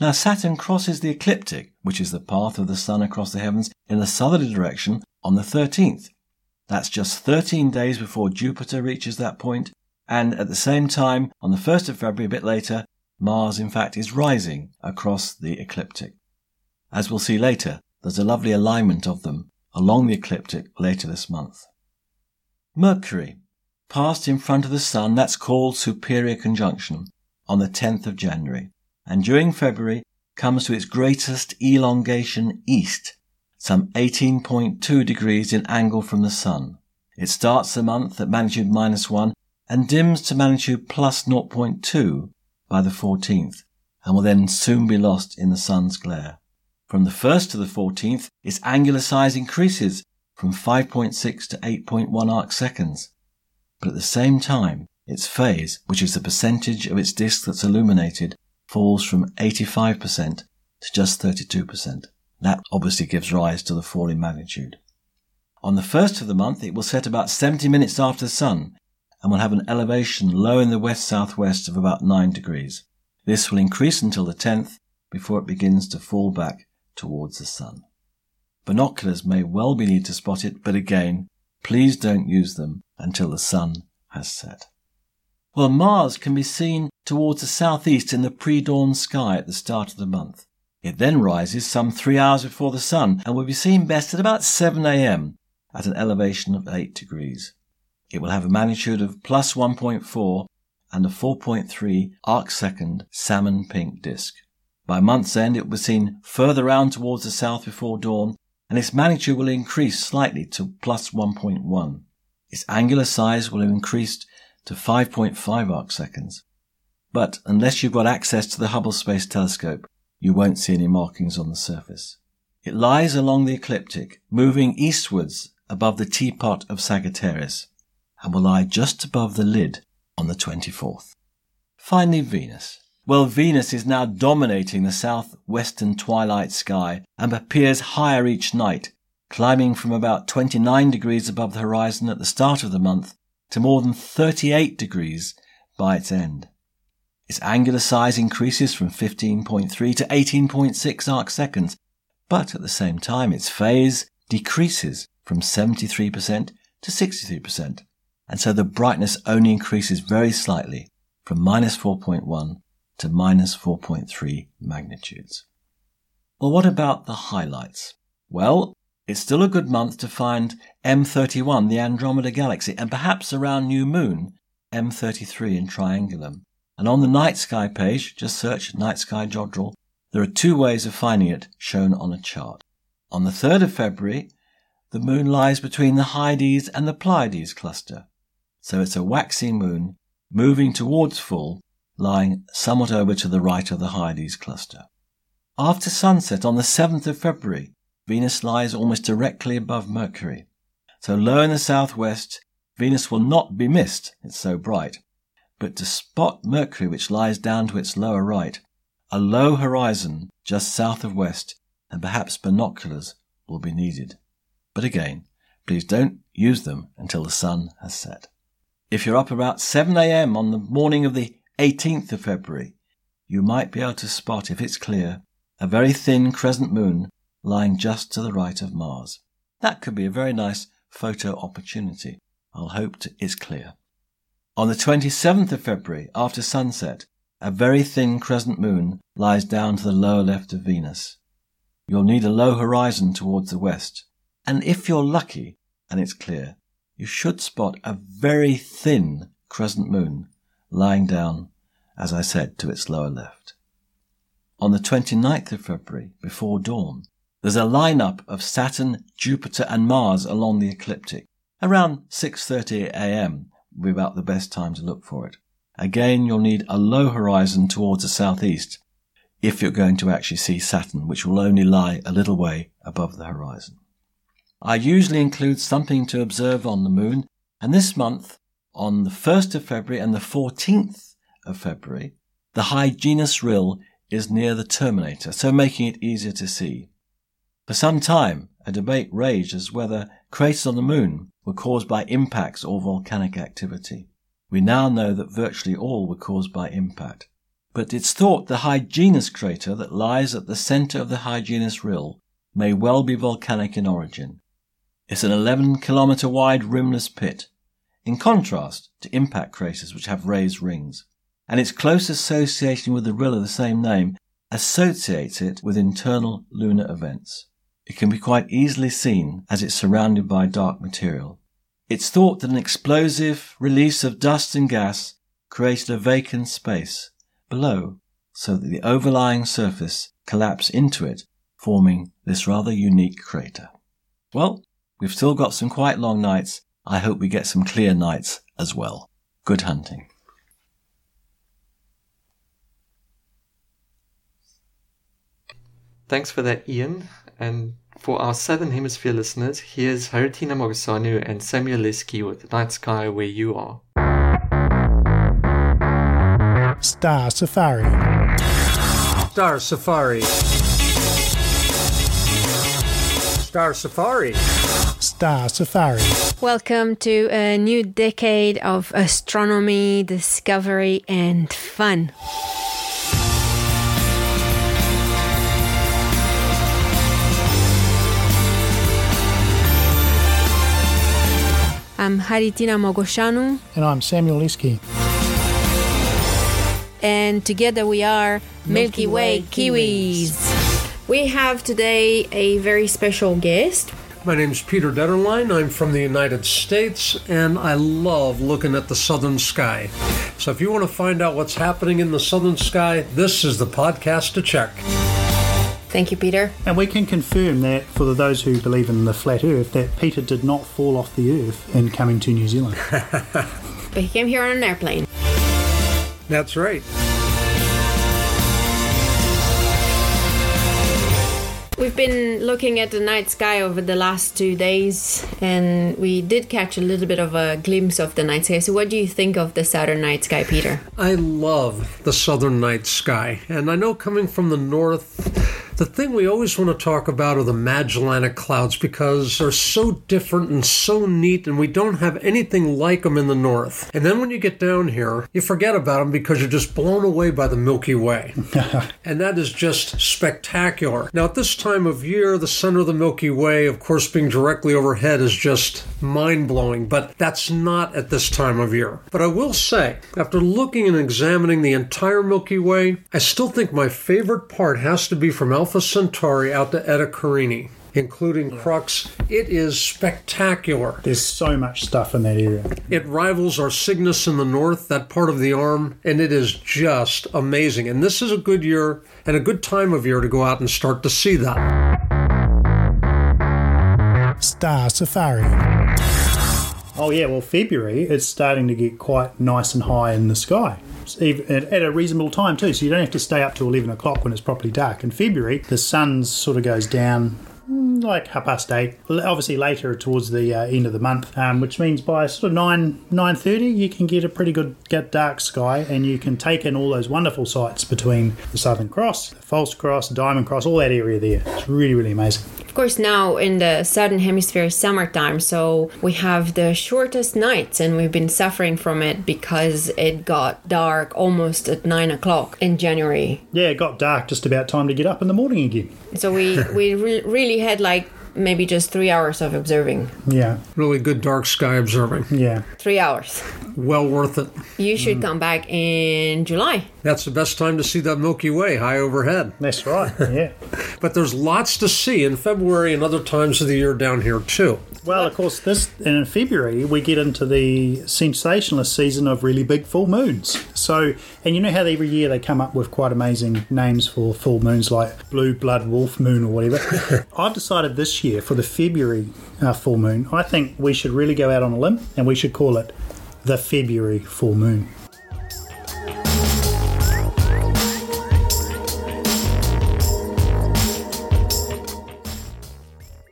Now, Saturn crosses the ecliptic, which is the path of the Sun across the heavens, in a southerly direction on the thirteenth. That's just thirteen days before Jupiter reaches that point, and at the same time, on the first of February, a bit later, Mars, in fact, is rising across the ecliptic. As we'll see later, there's a lovely alignment of them along the ecliptic later this month. Mercury passed in front of the Sun, that's called superior conjunction, on the tenth of January, and during February comes to its greatest elongation east, some eighteen point two degrees in angle from the Sun. It starts the month at magnitude minus one and dims to magnitude plus zero point two by the fourteenth, and will then soon be lost in the sun's glare. From the first to the fourteenth, its angular size increases from five point six to eight point one arc seconds. But at the same time, its phase, which is the percentage of its disk that's illuminated, falls from eighty-five percent to just thirty-two percent. That obviously gives rise to the fall in magnitude. On the first of the month, it will set about seventy minutes after the sun and will have an elevation low in the west-southwest of about nine degrees. This will increase until the tenth before it begins to fall back towards the sun. Binoculars may well be needed to spot it, but again, please don't use them until the sun has set. Well, Mars can be seen towards the southeast in the pre-dawn sky at the start of the month. It then rises some three hours before the sun and will be seen best at about seven a.m. at an elevation of eight degrees. It will have a magnitude of plus one point four and a four point three arc-second salmon-pink disk. By month's end, it will be seen further round towards the south before dawn, and its magnitude will increase slightly to plus one point one. Its angular size will have increased to five point five arc-seconds. But unless you've got access to the Hubble Space Telescope, you won't see any markings on the surface. It lies along the ecliptic, moving eastwards above the teapot of Sagittarius, and will lie just above the lid on the twenty-fourth. Finally, Venus. Well, Venus is now dominating the southwestern twilight sky and appears higher each night, climbing from about twenty-nine degrees above the horizon at the start of the month to more than thirty-eight degrees by its end. Its angular size increases from fifteen point three to eighteen point six arc seconds, but at the same time its phase decreases from seventy-three percent to sixty-three percent, and so the brightness only increases very slightly from minus four point one to minus four point three magnitudes. Well, what about the highlights? Well, it's still a good month to find M thirty-one, the Andromeda Galaxy, and perhaps around new moon, M thirty-three in Triangulum. And on the night sky page, just search night sky Jodrell, there are two ways of finding it shown on a chart. On the third of February, the moon lies between the Hyades and the Pleiades cluster. So it's a waxy moon, moving towards full, lying somewhat over to the right of the Hyades cluster. After sunset on the seventh of February, Venus lies almost directly above Mercury. So low in the southwest, Venus will not be missed, it's so bright. But to spot Mercury, which lies down to its lower right, a low horizon just south of west, and perhaps binoculars will be needed. But again, please don't use them until the sun has set. If you're up about seven a.m. on the morning of the eighteenth of February, you might be able to spot, if it's clear, a very thin crescent moon lying just to the right of Mars. That could be a very nice photo opportunity. I'll hope it's clear. On the twenty-seventh of February, after sunset, a very thin crescent moon lies down to the lower left of Venus. You'll need a low horizon towards the west, and if you're lucky and it's clear, you should spot a very thin crescent moon lying down, as I said, to its lower left. On the twenty-ninth of February, before dawn, there's a lineup of Saturn, Jupiter and Mars along the ecliptic. Around six thirty a.m. will be about the best time to look for it. Again, you'll need a low horizon towards the southeast if you're going to actually see Saturn, which will only lie a little way above the horizon. I usually include something to observe on the moon, and this month, on the first of February and the fourteenth of February, the Hyginus Rill is near the terminator, so making it easier to see. For some time, a debate raged as whether craters on the moon were caused by impacts or volcanic activity. We now know that virtually all were caused by impact. But it's thought the Hyginus crater that lies at the centre of the Hyginus Rill may well be volcanic in origin. It's an eleven kilometre wide rimless pit, in contrast to impact craters which have raised rings. And its close association with the rill of the same name associates it with internal lunar events. It can be quite easily seen as it's surrounded by dark material. It's thought that an explosive release of dust and gas created a vacant space below so that the overlying surface collapsed into it, forming this rather unique crater. Well, we've still got some quite long nights I hope we get some clear nights as well. Good hunting. Thanks for that, Ian. And for our Southern Hemisphere listeners, here's Haritina Mogosanu and Samuel Leski with Night Sky Where You Are. Star Safari. Star Safari. Star Safari. Star Safari. Welcome to a new decade of astronomy, discovery, and fun. I'm Haritina Mogosanu. And I'm Samuel Leski. And together we are Milky Way, Way Kiwis. Kiwis. We have today a very special guest. My name's Peter Detterlein. I'm from the United States, and I love looking at the southern sky. So if you want to find out what's happening in the southern sky, this is the podcast to check. Thank you, Peter. And we can confirm that, for those who believe in the flat earth, that Peter did not fall off the earth in coming to New Zealand. But he came here on an airplane. That's right. We've been looking at the night sky over the last two days, and we did catch a little bit of a glimpse of the night sky. So what do you think of the southern night sky, Peter? I love the southern night sky. And I know coming from the north, the thing we always want to talk about are the Magellanic clouds, because they're so different and so neat, and we don't have anything like them in the north. And then when you get down here, you forget about them because you're just blown away by the Milky Way. And that is just spectacular. Now, at this time of year, the center of the Milky Way, of course, being directly overhead is just mind-blowing, but that's not at this time of year. But I will say, after looking and examining the entire Milky Way, I still think my favorite part has to be from Alpha Alpha Centauri out to Eta Carini, including Crux. It is spectacular. There's so much stuff in that area. It rivals our Cygnus in the north, that part of the arm, and it is just amazing. And this is a good year and a good time of year to go out and start to see that. Star Safari. Oh yeah, well February, it's starting to get quite nice and high in the sky, at a reasonable time too, so you don't have to stay up till eleven o'clock when it's properly dark. In February, the sun sort of goes down like half past eight, obviously later towards the uh, end of the month, um, which means by sort of nine, nine thirty you can get a pretty good get dark sky, and you can take in all those wonderful sights between the Southern Cross, the False Cross, Diamond Cross, all that area there. It's really, really amazing. Of course, now in the Southern Hemisphere is summertime, so we have the shortest nights, and we've been suffering from it because it got dark almost at nine o'clock in January. Yeah, it got dark just about time to get up in the morning again. So we, we re- really had like maybe just three hours of observing. Yeah. Really good dark sky observing. Yeah. Three hours. Well worth it. You should mm. come back in July. That's the best time to see that Milky Way high overhead. That's right, yeah. But there's lots to see in February and other times of the year down here too. Well, of course, this in February we get into the sensationalist season of really big full moons. So, and you know how every year they come up with quite amazing names for full moons, like Blue Blood Wolf Moon or whatever. I've decided this year for the February uh, full moon, I think we should really go out on a limb and we should call it the February full moon.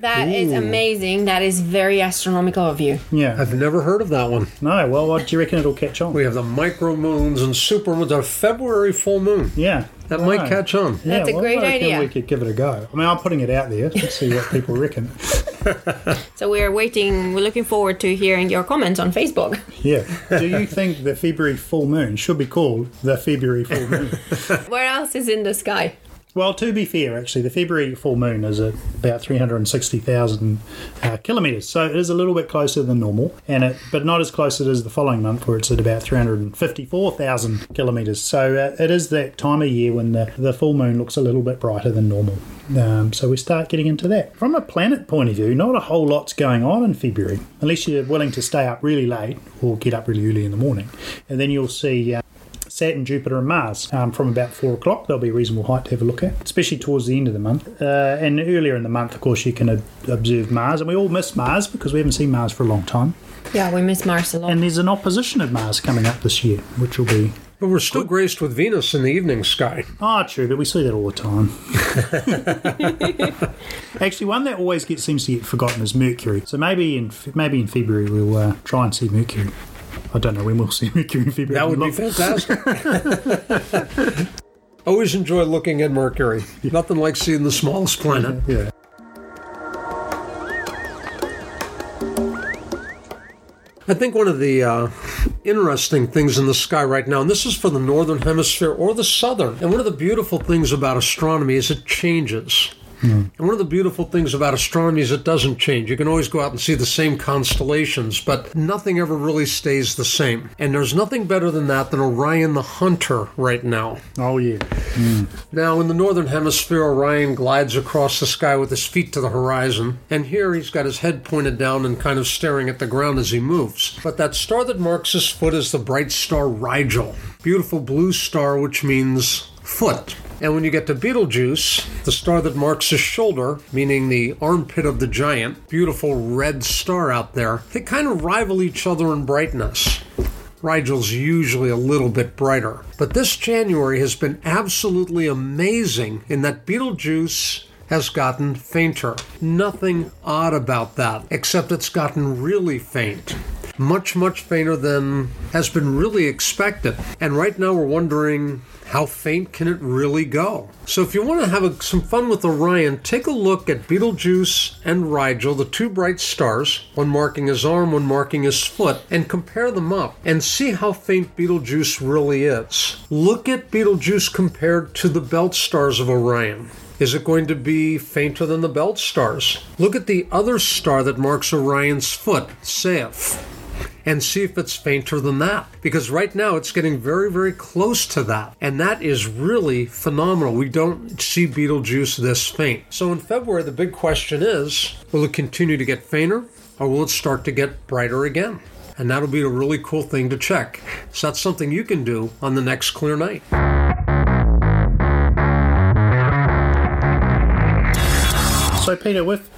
That Ooh. Is amazing. That is very astronomical of you. Yeah. I've never heard of that one. No, well, what do you reckon it'll catch on? We have the micromoons and supermoons, a February full moon. Yeah. That wow. might catch on. Yeah, that's a well, great I idea. We could give it a go. I mean, I'm putting it out there. Let's see what people reckon. So we're waiting. We're looking forward to hearing your comments on Facebook. Yeah. Do you think the February full moon should be called the February full moon? Where else is in the sky? Well, to be fair, actually, the February full moon is at about three hundred sixty thousand uh, kilometres, so it is a little bit closer than normal, and it, but not as close as it is the following month, where it's at about three hundred fifty-four thousand kilometres. So uh, it is that time of year when the, the full moon looks a little bit brighter than normal. Um, so we start getting into that. From a planet point of view, not a whole lot's going on in February, unless you're willing to stay up really late or get up really early in the morning, and then you'll see... Uh, Saturn, Jupiter and Mars um, from about four o'clock. They'll be a reasonable height to have a look at, especially towards the end of the month. Uh, and earlier in the month, of course, you can ob- observe Mars. And we all miss Mars because we haven't seen Mars for a long time. Yeah, we miss Mars a lot. And there's an opposition of Mars coming up this year, which will be... But we're still graced with Venus in the evening sky. Ah, oh, true, but we see that all the time. Actually, one that always gets seems to get forgotten is Mercury. So maybe in maybe in February we'll uh, try and see Mercury. I don't know when we'll see Mercury in February. That would be fantastic. Always enjoy looking at Mercury. Yeah. Nothing like seeing the smallest planet. Yeah. yeah. I think one of the uh, interesting things in the sky right now, and this is for the northern hemisphere or the southern, and one of the beautiful things about astronomy is it changes. Mm. And one of the beautiful things about astronomy is it doesn't change. You can always go out and see the same constellations, but nothing ever really stays the same. And there's nothing better than that than Orion the Hunter right now. Oh, yeah. Mm. Now, in the northern hemisphere, Orion glides across the sky with his feet to the horizon. And here he's got his head pointed down and kind of staring at the ground as he moves. But that star that marks his foot is the bright star Rigel. Beautiful blue star, which means foot. And when you get to Betelgeuse, the star that marks his shoulder, meaning the armpit of the giant, beautiful red star out there, they kind of rival each other in brightness. Rigel's usually a little bit brighter. But this January has been absolutely amazing in that Betelgeuse has gotten fainter. Nothing odd about that, except it's gotten really faint. Much, much fainter than has been really expected. And right now we're wondering, how faint can it really go? So if you want to have a, some fun with Orion, take a look at Betelgeuse and Rigel, the two bright stars, one marking his arm, one marking his foot, and compare them up and see how faint Betelgeuse really is. Look at Betelgeuse compared to the belt stars of Orion. Is it going to be fainter than the belt stars? Look at the other star that marks Orion's foot, Saiph, and see if it's fainter than that. Because right now it's getting very, very close to that. And that is really phenomenal. We don't see Betelgeuse this faint. So in February, the big question is, will it continue to get fainter or will it start to get brighter again? And that'll be a really cool thing to check. So that's something you can do on the next clear night. So, Peter, with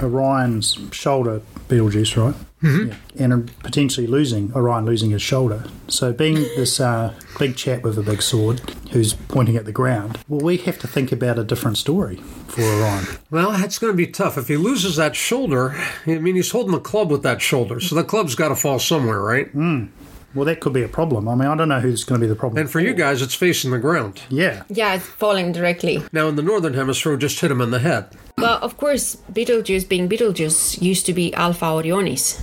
Orion's shoulder, Betelgeuse, right? Mm-hmm. Yeah. And potentially losing, Orion losing his shoulder. So, being this uh, big chap with a big sword who's pointing at the ground, well, we have to think about a different story for Orion. Well, it's going to be tough. If he loses that shoulder, I mean, he's holding the club with that shoulder, so the club's got to fall somewhere, right? Mm. Well, that could be a problem. I mean, I don't know who's going to be the problem. And for you guys, it's facing the ground. Yeah. Yeah, it's falling directly. Now, in the northern hemisphere, just hit him in the head. Well, of course, Betelgeuse being Betelgeuse used to be Alpha Orionis.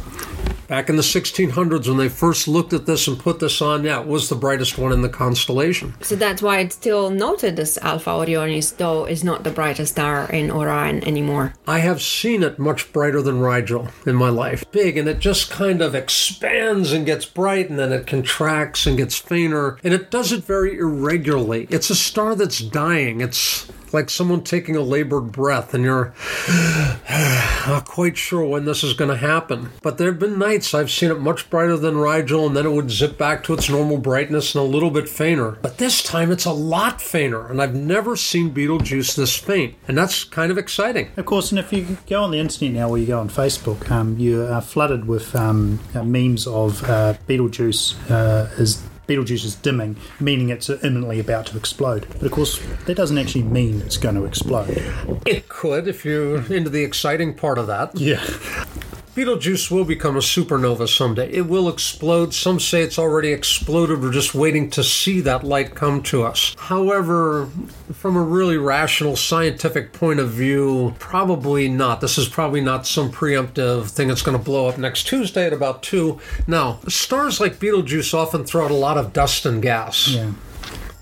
Back in the sixteen hundreds, when they first looked at this and put this on, yeah, it was the brightest one in the constellation. So that's why it's still noted as Alpha Orionis, though it's not the brightest star in Orion anymore. I have seen it much brighter than Rigel in my life. Big, and it just kind of expands and gets bright, and then it contracts and gets fainter, and it does it very irregularly. It's a star that's dying. It's like someone taking a labored breath, and you're not quite sure when this is going to happen. But there have been nights I've seen it much brighter than Rigel, and then it would zip back to its normal brightness and a little bit fainter. But this time it's a lot fainter, and I've never seen Betelgeuse this faint, and that's kind of exciting. Of course, and if you go on the internet now, or you go on Facebook, um, you are flooded with um, memes of uh, Betelgeuse uh, is... Betelgeuse is dimming, meaning it's imminently about to explode. But of course, that doesn't actually mean it's going to explode. It could, if you're into the exciting part of that. Yeah. Betelgeuse will become a supernova someday. It will explode. Some say it's already exploded. We're just waiting to see that light come to us. However, from a really rational scientific point of view, probably not. This is probably not some preemptive thing that's going to blow up next Tuesday at about two. Now, stars like Betelgeuse often throw out a lot of dust and gas. Yeah.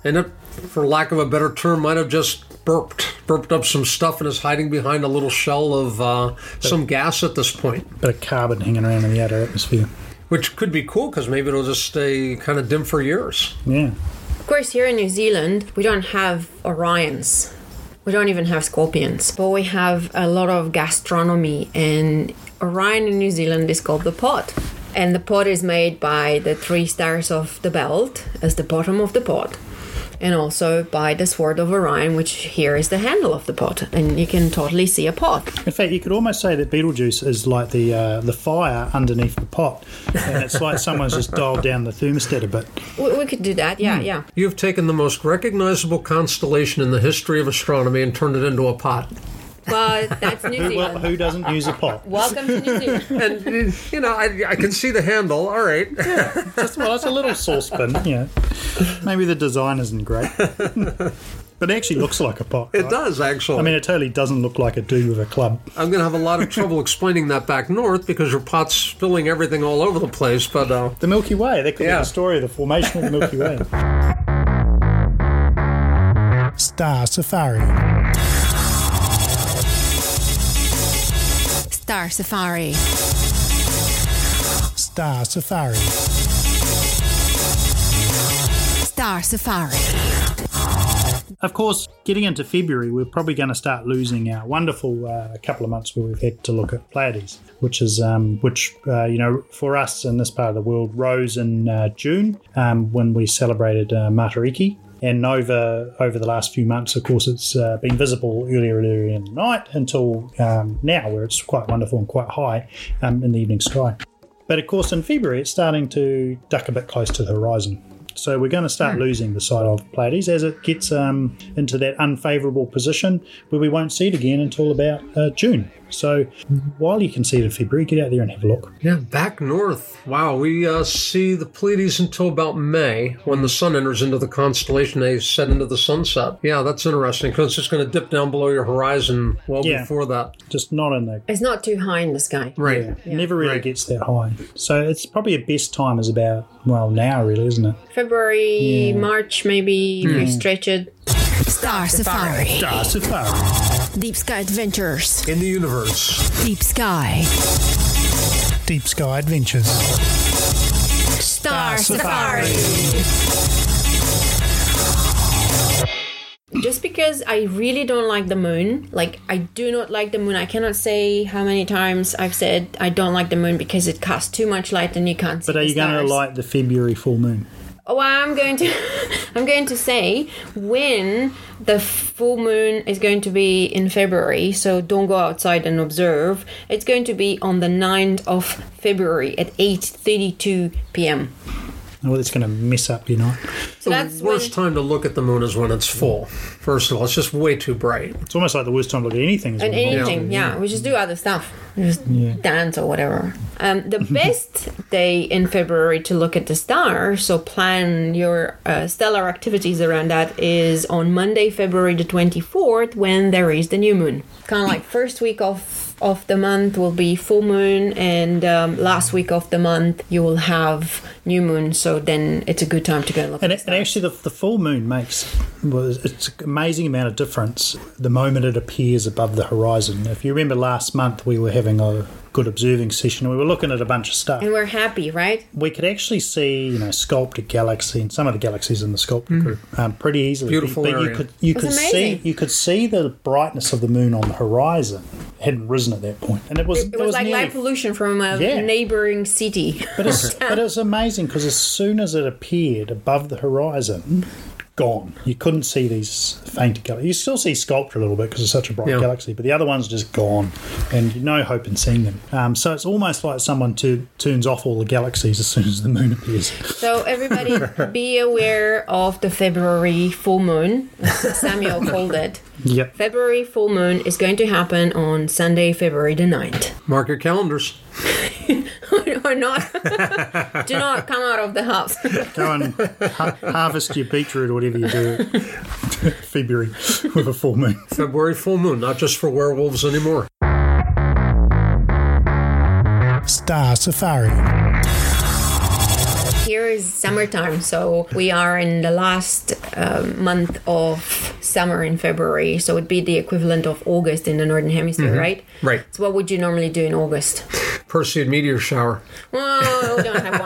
And it, for lack of a better term, might have just burped, burped up some stuff and is hiding behind a little shell of uh, some gas at this point. Bit of carbon hanging around in the outer atmosphere. Which could be cool because maybe it'll just stay kind of dim for years. Yeah. Of course, here in New Zealand, we don't have Orions. We don't even have Scorpions. But we have a lot of gastronomy, and Orion in New Zealand is called the pot. And the pot is made by the three stars of the belt as the bottom of the pot. and also by the Sword of Orion, which here is the handle of the pot, and you can totally see a pot. In fact, you could almost say that Betelgeuse is like the uh, the fire underneath the pot, and it's like someone's just dialed down the thermostat a bit. We, we could do that, yeah, hmm. yeah. You've taken the most recognizable constellation in the history of astronomy and turned it into a pot. Well, that's New Zealand. Who, who doesn't use a pot? Welcome to New Zealand. And, you know, I, I can see the handle. All right. Yeah. Just, well, it's a little saucepan. Yeah. Maybe the design isn't great. But it actually looks like a pot. It right? does, actually. I mean, it totally doesn't look like a dude with a club. I'm going to have a lot of trouble explaining that back north because your pot's spilling everything all over the place. But uh, the Milky Way. That could yeah. be the story of the formation of the Milky Way. Star Safari. Star Safari. Star Safari. Star Safari. Of course, getting into February, we're probably going to start losing our wonderful uh, couple of months where we've had to look at Pleiades, which is um, which uh, you know for us in this part of the world rose in uh, June um, when we celebrated uh, Matariki. And Nova, over the last few months, of course, it's uh, been visible earlier and earlier in the night until um, now, where it's quite wonderful and quite high um, in the evening sky. But, of course, in February, it's starting to duck a bit close to the horizon. So we're going to start losing the sight of Pleiades as it gets um, into that unfavourable position where we won't see it again until about uh, June. So while you can see it in February, get out there and have a look. Yeah, back north. Wow, we uh, see the Pleiades until about May when the sun enters into the constellation. They set into the sunset. Yeah, that's interesting because it's just going to dip down below your horizon well yeah, before that. Just not in the... It's not too high in the sky. Right. Yeah, yeah. Never really right. gets that high. So it's probably the best time is about, well, now really, isn't it? February, yeah. March maybe, mm. if you stretch it. Star Safari. Star Safari. Deep Sky Adventures. In the universe. Deep Sky. Deep Sky Adventures. Star, Star Safari. Safari. Just because I really don't like the moon, like I do not like the moon. I cannot say how many times I've said I don't like the moon because it casts too much light and you can't see the stars. But are you going to like the February full moon? Oh, I'm going to, I'm going to say when the full moon is going to be in February, so don't go outside and observe. It's going to be on the ninth of February at eight thirty-two p.m. Well, it's going to mess up, you know. So that's the worst when... time to look at the moon is when it's full. First of all, it's just way too bright. It's almost like the worst time to look at anything. Is when anything, yeah. yeah. We just do other stuff. We just yeah. dance or whatever. Um, the best day in February to look at the stars, so plan your uh, stellar activities around that, is on Monday, February the twenty-fourth, when there is the new moon. Kind of like first week of... of the month will be full moon, and um, last week of the month you will have new moon, so then it's a good time to go and look and at it, and actually the, the full moon makes well, it's an amazing amount of difference the moment it appears above the horizon. If you remember last month we were having a good observing session, we were looking at a bunch of stuff and we're happy, right? We could actually see, you know, sculpted galaxy and some of the galaxies in the sculpted mm. group um, pretty easily. Beautiful but, but area. you could you could amazing. see you could see the brightness of the moon on the horizon hadn't risen at that point, and it was it, it, it was, was like nearly, light pollution from a yeah. neighbouring city. But it's but it was amazing because as soon as it appeared above the horizon, gone. You couldn't see these faint galaxies. You still see sculpture a little bit because it's such a bright yeah. galaxy, but the other one's just gone, and no hope in seeing them. Um, so it's almost like someone to, turns off all the galaxies as soon as the moon appears. So everybody, be aware of the February full moon. Samuel called it. Yep. February full moon is going to happen on Sunday, February the ninth. Mark your calendars. Or not. Do not come out of the house. Go and ha- harvest your beetroot or whatever you do. February with a full moon. February full moon, not just for werewolves anymore. Star Safari. Here is summertime, so we are in the last uh, month of summer in February, so it would be the equivalent of August in the Northern Hemisphere, mm-hmm. right? Right. So what would you normally do in August? Perseid meteor shower. Well, we don't have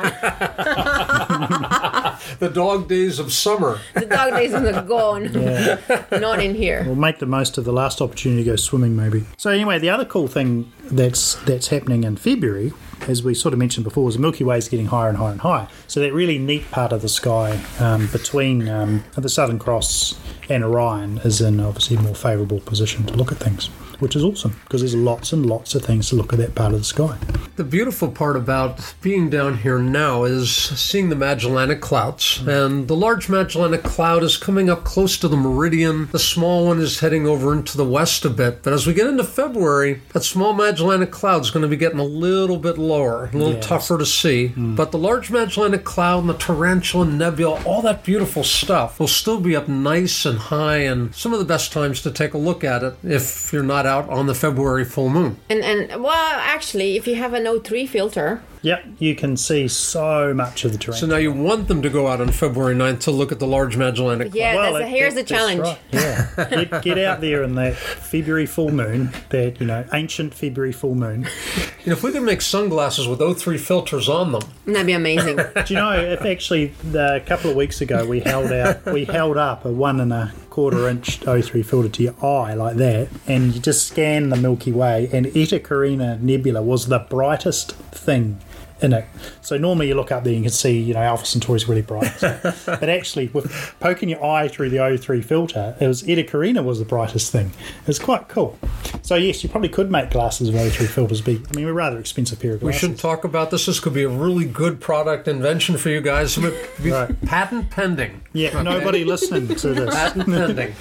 one. The dog days of summer. The dog days are gone. Yeah. Not in here. We'll make the most of the last opportunity to go swimming, maybe. So anyway, the other cool thing that's that's happening in February, as we sort of mentioned before, is the Milky Way is getting higher and higher and higher. So that really neat part of the sky um, between um, the Southern Cross and Orion is in obviously a more favourable position to look at things, which is awesome because there's lots and lots of things to look at that part of the sky. The beautiful part about being down here now is seeing the Magellanic clouds. Mm-hmm. And the large Magellanic cloud is coming up close to the meridian. The small one is heading over into the west a bit. But as we get into February, that small Magellanic cloud is going to be getting a little bit lower, a little yes. tougher to see. Mm. But the large Magellanic cloud and the Tarantula Nebula, all that beautiful stuff, will still be up nice and high, and some of the best times to take a look at it if you're not out on the February full moon. And, and well, actually, if you have an O three filter... Yep, you can see so much of the terrain. So now you want them to go out on February ninth to look at the large Magellanic Cloud. Yeah, well, that's it, a, here's that, the challenge. Right. Yeah, get, get out there in that February full moon, that, you know, ancient February full moon. You know, if we could make sunglasses with O three filters on them, that'd be amazing. Do you know, if actually the, a couple of weeks ago we held out, we held up a one and a quarter inch O three filter to your eye like that, and you just scan the Milky Way, and Eta Carina Nebula was the brightest thing in it. So normally you look up there and you can see, you know, Alpha Centauri is really bright. So. But actually, with poking your eye through the O three filter, it was Eta Carina was the brightest thing. It was quite cool. So yes, you probably could make glasses of O three filters. Be I mean, we're rather expensive pair of glasses. We should talk about this. This could be a really good product invention for you guys. Right. Patent pending. Yeah, okay. Nobody listening to this. Patent pending.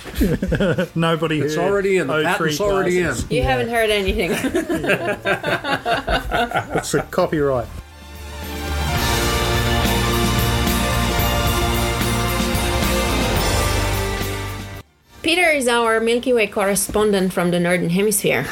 Nobody. It's already in. The patent's already in. You yeah. haven't heard anything. Yeah. It's a copyright. Peter is our Milky Way correspondent from the Northern Hemisphere.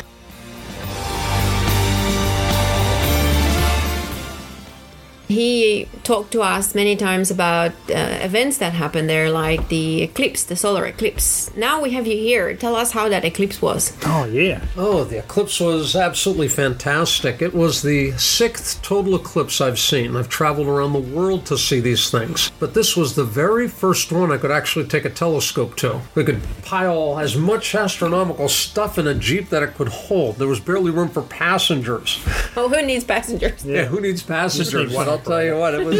He talked to us many times about uh, events that happened there, like the eclipse, the solar eclipse. Now we have you here. Tell us how that eclipse was. Oh, yeah. Oh, the eclipse was absolutely fantastic. It was the sixth total eclipse I've seen. I've traveled around the world to see these things. But this was the very first one I could actually take a telescope to. We could pile as much astronomical stuff in a Jeep that it could hold. There was barely room for passengers. Oh, who needs passengers? Yeah, yeah who needs passengers? I'll tell you what, it was...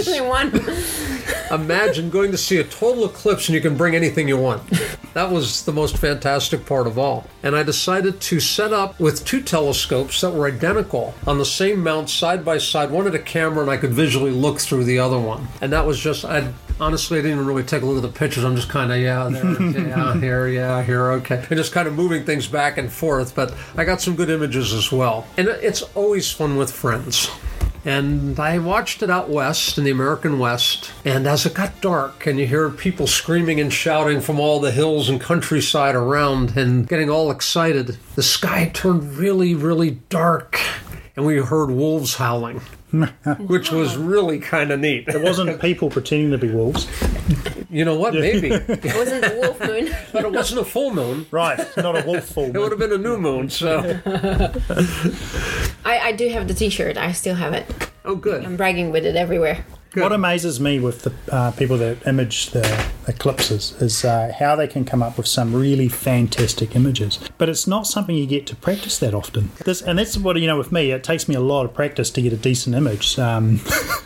Imagine going to see a total eclipse and you can bring anything you want. That was the most fantastic part of all. And I decided to set up with two telescopes that were identical on the same mount side by side. One had a camera and I could visually look through the other one. And that was just... I honestly I didn't really take a look at the pictures. I'm just kind of, yeah, there, yeah, here, yeah, here, okay. And just kind of moving things back and forth. But I got some good images as well. And it's always fun with friends. And I watched it out west, in the American West, and as it got dark and you hear people screaming and shouting from all the hills and countryside around and getting all excited, the sky turned really, really dark and we heard wolves howling. Which was really kind of neat. It wasn't people pretending to be wolves. You know what? Maybe. It wasn't a wolf moon. But it wasn't a full moon. Right. Not a wolf full moon. It would have been a new moon, so. I, I do have the T-shirt. I still have it. Oh, good. I'm bragging with it everywhere. Good. What amazes me with the uh, people that image the eclipses is uh, how they can come up with some really fantastic images. But it's not something you get to practice that often. This, and that's what, you know, with me, it takes me a lot of practice to get a decent image. Um,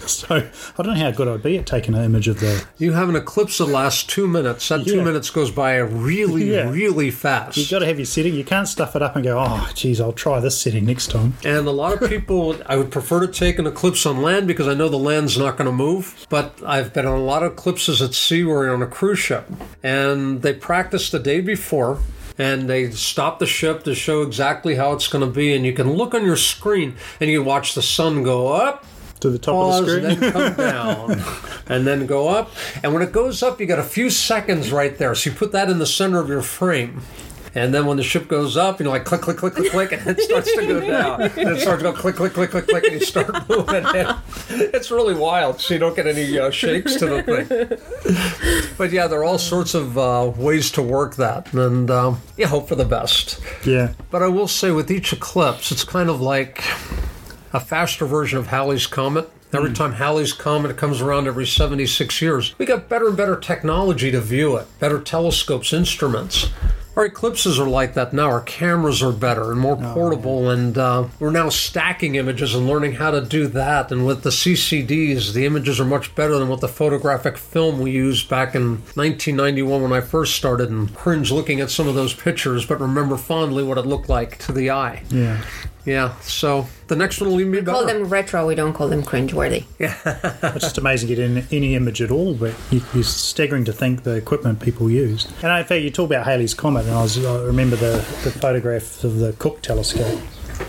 so I don't know how good I'd be at taking an image of the... You have an eclipse that lasts two minutes. That yeah. two minutes goes by really, yeah. really fast. You've got to have your setting. You can't stuff it up and go, oh, geez, I'll try this setting next time. And a lot of people, I would prefer to take an eclipse on land because I know the land's not going to move, but I've been on a lot of eclipses at sea where you're on a cruise ship, and they practice the day before, and they stop the ship to show exactly how it's going to be, and you can look on your screen, and you can watch the sun go up, to the top pause, of the screen, and then come down, and then go up, and when it goes up, you got a few seconds right there, so you put that in the center of your frame. And then when the ship goes up, you know, like click, click, click, click, click, and it starts to go down. And it starts to go click, click, click, click, click, and you start moving. And it's really wild, so you don't get any uh, shakes to the thing. But yeah, there are all sorts of uh, ways to work that. And uh, you hope for the best. Yeah. But I will say with each eclipse, it's kind of like a faster version of Halley's Comet. Every time Halley's Comet comes around every seventy-six years, we got better and better technology to view it, better telescopes, instruments. Our eclipses are like that now. Our cameras are better and more portable, and uh, we're now stacking images and learning how to do that. And with the C C Ds, the images are much better than what the photographic film we used back in nineteen ninety-one when I first started, and cringe looking at some of those pictures, but remember fondly what it looked like to the eye. Yeah. Yeah, so the next one will even be better. We call them retro, we don't call them cringeworthy. Yeah. It's just amazing to get any image at all, but you're staggering to think the equipment people used. And in fact, you talk about Halley's Comet, and I, was, I remember the, the photograph of the Cook telescope.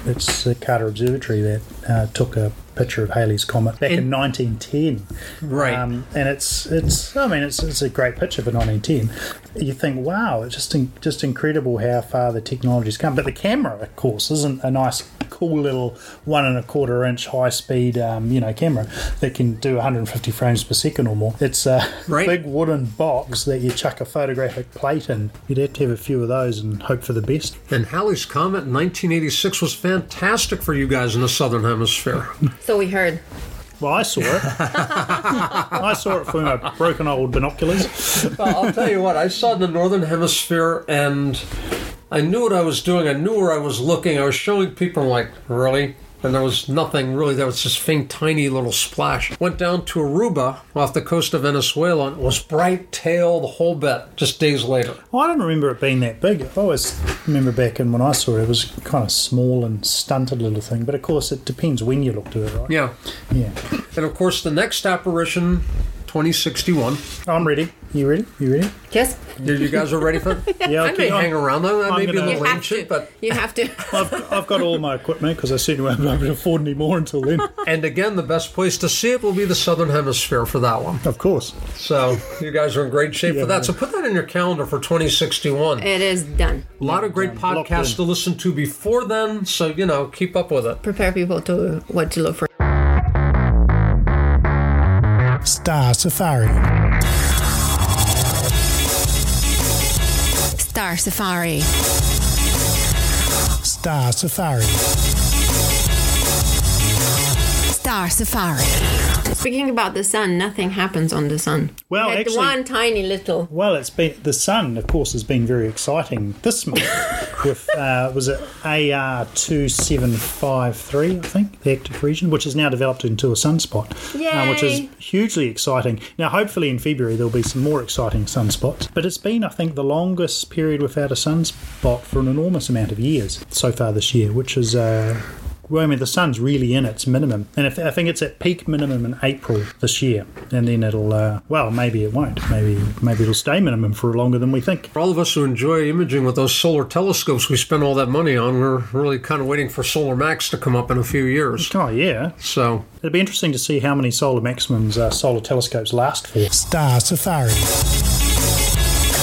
It's the Carter Observatory that uh, took a picture of Halley's Comet back in, in nineteen ten. Right. Um, and it's, it's I mean, it's it's a great picture for nineteen ten. You think, wow, it's just in, just incredible how far the technology's come. But the camera, of course, isn't a nice, cool little one and a quarter inch high speed, um, you know, camera that can do one hundred fifty frames per second or more. It's a right. big wooden box that you chuck a photographic plate in. You'd have to have a few of those and hope for the best. And Halley's Comet in nineteen eighty-six was fantastic for you guys in the Southern Hemisphere. So we heard. Well, I saw it. I saw it through my broken old binoculars. Well, I'll tell you what, I saw it in the Northern Hemisphere, and I knew what I was doing. I knew where I was looking. I was showing people, like, really? And there was nothing really. There was this faint, tiny little splash. Went down to Aruba off the coast of Venezuela, and it was bright tail, the whole bit, just days later. Well, I don't remember it being that big. I always remember back in when I saw it, it was kind of small and stunted little thing. But, of course, it depends when you look to it, right? Yeah. Yeah. And, of course, the next apparition, twenty sixty-one. I'm ready. You ready? You ready? Yes. You guys are ready for it? Yeah, okay. I'm hang around though. That I'm may be a little ancient, but you have to. I've, I've got all my equipment because I certainly won't be able to afford any more until then. And again, the best place to see it will be the Southern Hemisphere for that one. Of course. So you guys are in great shape yeah, for that. Man. So put that in your calendar for twenty sixty-one. It is done. A lot of great um, podcasts to listen to before then. So, you know, keep up with it. Prepare people to what to look for. Star Safari. Star Safari. Star Safari. Star Safari. Speaking about the sun, nothing happens on the sun. Well, like actually, one tiny little. Well, it's been the sun, of course, has been very exciting this month. With uh, was it A R two seven five three, I think, the active region, which has now developed into a sunspot, uh, which is hugely exciting. Now, hopefully, in February there'll be some more exciting sunspots. But it's been, I think, the longest period without a sunspot for an enormous amount of years so far this year, which is. Uh, Well, I mean, the sun's really in its minimum. And if, I think it's at peak minimum in April this year. And then it'll, uh, well, maybe it won't. Maybe maybe it'll stay minimum for longer than we think. For all of us who enjoy imaging with those solar telescopes we spend all that money on, we're really kind of waiting for Solar Max to come up in a few years. Oh, yeah. So it'd be interesting to see how many Solar Maximums uh, solar telescopes last for. Star Safari.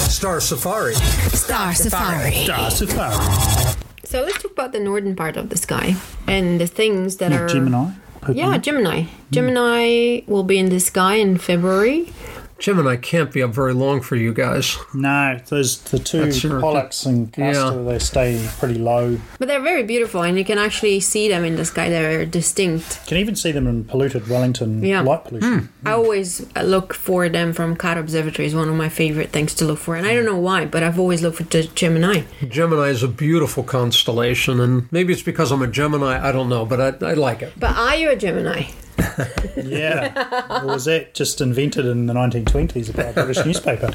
Star Safari. Star Safari. Star Safari. So let's talk about the northern part of the sky and the things that yeah, are... Gemini? Pokemon. Yeah, Gemini. Gemini mm. will be in the sky in February. Gemini can't be up very long for you guys. No, those the two Pollux and Castor, yeah. They stay pretty low. But they're very beautiful, and you can actually see them in the sky. They're distinct. You can even see them in polluted Wellington yeah. light pollution. Mm. Mm. I always look for them from Carter Observatory. It's one of my favourite things to look for, and I don't know why, but I've always looked for Gemini. Gemini is a beautiful constellation, and maybe it's because I'm a Gemini, I don't know, but I, I like it. But are you a Gemini? Yeah. Or was that just invented in the nineteen twenties by a British newspaper?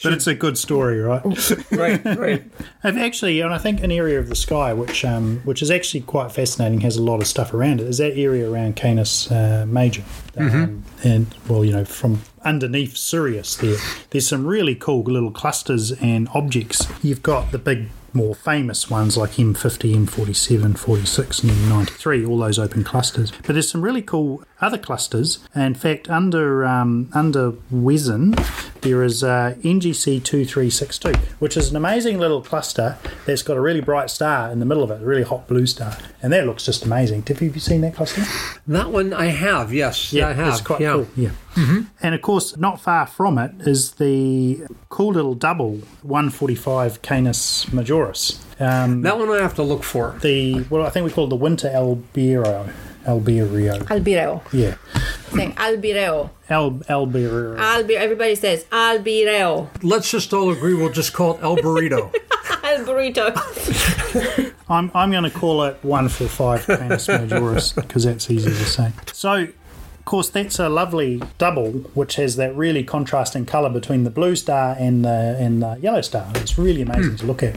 But it's a good story, right? Right, right. And actually, and I think an area of the sky which um, which is actually quite fascinating, has a lot of stuff around it, is that area around Canis uh, Major. Um, mm-hmm. And, well, you know, from underneath Sirius there, there's some really cool little clusters and objects. You've got the big, more famous ones like M fifty, M forty-seven, forty-six and M ninety-three, all those open clusters. But there's some really cool other clusters. In fact, under um, under Wesen, there is uh, N G C two three six two, which is an amazing little cluster that's got a really bright star in the middle of it, a really hot blue star. And that looks just amazing. Have you seen that cluster? That one I have, yes. Yeah, I have. It's quite yeah. cool. Yeah. Mm-hmm. And of course, not far from it is the cool little double one forty-five Canis Majoris. Um, that one I have to look for. The well, I think we call it the Winter Albireo. Albireo. Albireo. Yeah. Thing. Albireo. El, Albireo. Albireo. Everybody says Albireo. Let's just all agree we'll just call it El Burrito. El Burrito. I'm, I'm going to call it one four five Canis Majoris because that's easy to say. So... Of course, that's a lovely double, which has that really contrasting colour between the blue star and the and the yellow star. It's really amazing mm. to look at,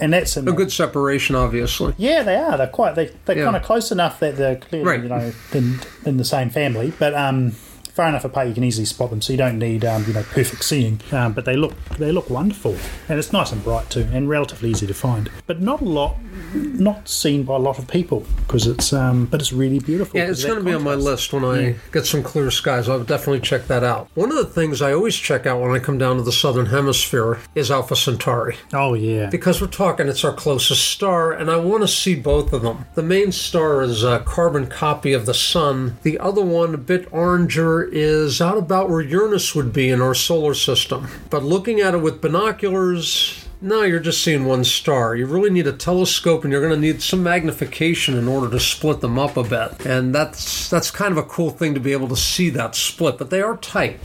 and that's in a the, good separation, obviously. Yeah, they are. They're quite. They they're yeah. kind of close enough that they're clearly right. you know in, in the same family, but um, far enough apart you can easily spot them. So you don't need um, you know perfect seeing. Um, but they look they look wonderful, and it's nice and bright too, and relatively easy to find. But not a lot. Not seen by a lot of people because it's, um, but it's really beautiful. Yeah, it's going to be on my list when I yeah. get some clear skies. I'll definitely check that out. One of the things I always check out when I come down to the southern hemisphere is Alpha Centauri. Oh yeah, because we're talking it's our closest star, and I want to see both of them. The main star is a carbon copy of the sun. The other one, a bit oranger, is out about where Uranus would be in our solar system. But looking at it with binoculars. No, you're just seeing one star. You really need a telescope, and you're going to need some magnification in order to split them up a bit. And that's that's kind of a cool thing to be able to see that split, but they are tight.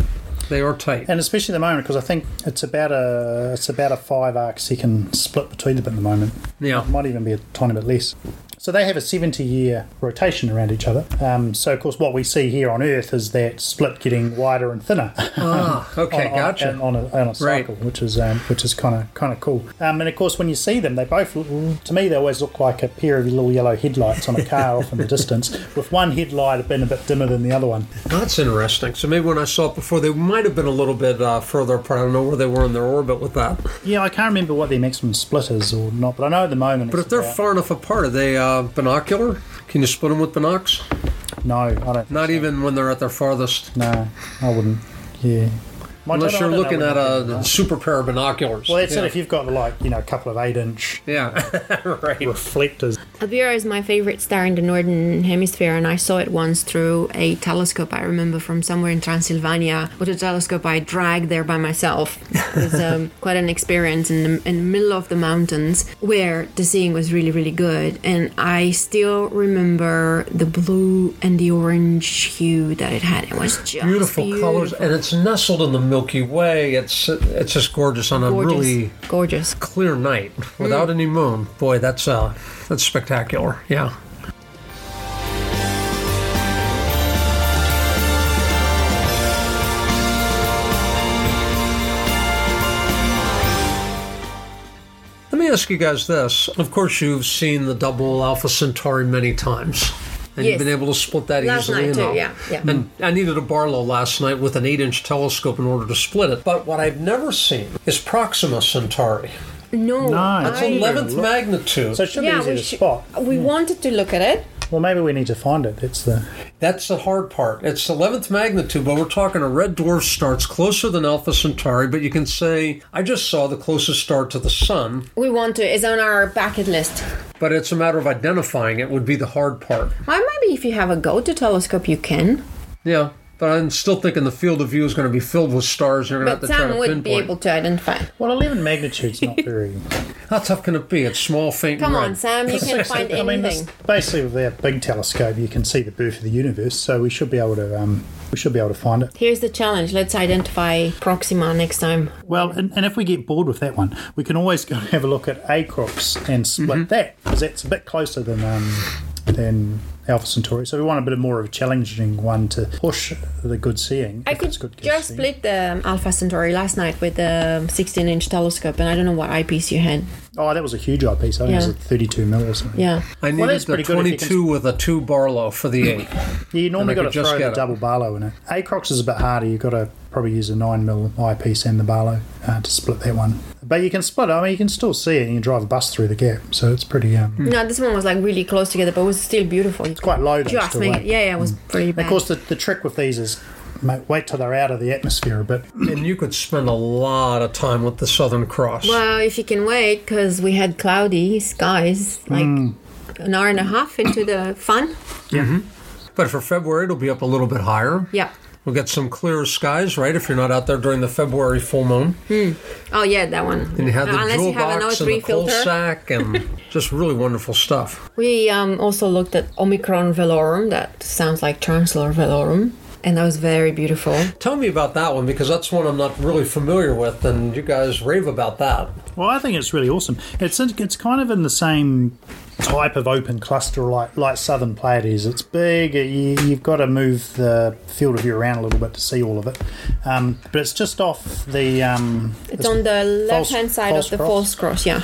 They are tight. And especially at the moment, because I think it's about a it's about a five arc second split between them at the moment. Yeah. It might even be a tiny bit less. So they have a seventy-year rotation around each other. Um, so, of course, what we see here on Earth is that split getting wider and thinner. Ah, okay, on, on, gotcha. On a, on a cycle, right. which is um, which is kind of kind of cool. Um, and of course, when you see them, they both look, to me they always look like a pair of little yellow headlights on a car off in the distance, with one headlight being a bit dimmer than the other one. That's interesting. So maybe when I saw it before, they might have been a little bit uh, further apart. I don't know where they were in their orbit with that. Yeah, I can't remember what their maximum split is or not, but I know at the moment. But it's if they're about, far enough apart, are they? Uh, Uh, binocular? Can you split them with binocs? No, I don't. Not so. Even when they're at their farthest? No, I wouldn't. Yeah. My Unless dad, you're looking at a, a super pair of binoculars. Well, that's yeah. it. If you've got, like, you know, a couple of eight-inch yeah. right. reflectors. Albireo is my favourite star in the northern hemisphere, and I saw it once through a telescope, I remember, from somewhere in Transylvania, with a telescope I dragged there by myself. It was um, quite an experience in the, in the middle of the mountains, where the seeing was really, really good. And I still remember the blue and the orange hue that it had. It was just beautiful. Beautiful colours, and it's nestled in the middle. Milky Way, it's it's just gorgeous on a gorgeous, really gorgeous clear night without mm. any moon. Boy, that's uh, that's spectacular. Yeah. Let me ask you guys this. Of course, you've seen the double Alpha Centauri many times. And yes. you've been able to split that last easily. Night too, yeah, yeah. And I needed a Barlow last night with an eight-inch telescope in order to split it. But what I've never seen is Proxima Centauri. No. no it's eleventh look. magnitude. So it should yeah, be easy to sh- spot. We yeah. wanted to look at it. Well, maybe we need to find it. It's the That's the hard part. It's eleventh magnitude, but we're talking a red dwarf starts closer than Alpha Centauri, but you can say, I just saw the closest star to the sun. We want to. It's on our bucket list. But it's a matter of identifying it would be the hard part. Well, maybe if you have a go-to telescope, you can. Yeah. But I'm still thinking the field of view is going to be filled with stars. You're going but to have to try to pinpoint. But some would be able to identify. Well, eleven magnitude's not very... How tough can it be? It's small, faint, Come and on, red. Sam, you can find anything. I mean, this, basically, with that big telescope, you can see the birth of the universe, so we should be able to um, we should be able to find it. Here's the challenge. Let's identify Proxima next time. Well, and, and if we get bored with that one, we can always go and have a look at Acrox and split mm-hmm. that, because that's a bit closer than... Um, than Alpha Centauri, so we want a bit more of a challenging one to push the good seeing. I could good just seeing. split the Alpha Centauri last night with the sixteen-inch telescope, and I don't know what eyepiece you had. Oh, that was a huge eyepiece. I think yeah. it was a thirty-two mil or something. Yeah. I needed well, the twenty-two can... with a two Barlow for the eight. Yeah, you normally got to throw the it. double Barlow in it. Acrox is a bit harder. You've got to probably use a nine mil eyepiece and the Barlow uh, to split that one. But you can split it. I mean, you can still see it. You can drive a bus through the gap, so it's pretty... Um, mm. No, this one was like really close together, but it was still beautiful. It's quite low. Just make it. Yeah, yeah, it was mm. pretty bad. Of course, the, the trick with these is... Mate, wait till they're out of the atmosphere a bit. And you could spend a lot of time with the Southern Cross. Well, if you can wait, because we had cloudy skies, like mm. an hour and a half into the fun. Yeah. Mm-hmm. But for February, it'll be up a little bit higher. Yeah. We'll get some clearer skies, right, if you're not out there during the February full moon. Hmm. Oh, yeah, that one. And you have the jewel box and the coal sack and just really wonderful stuff. We um, also looked at Omicron Velorum. That sounds like Chancellor Velorum. And that was very beautiful. Tell me about that one, because that's one I'm not really familiar with, and you guys rave about that. Well, I think it's really awesome. It's it's kind of in the same type of open cluster like, like Southern Pleiades. It's big. You, you've got to move the field of view around a little bit to see all of it. Um, but it's just off the... Um, it's on the left-hand side of the false cross, yeah.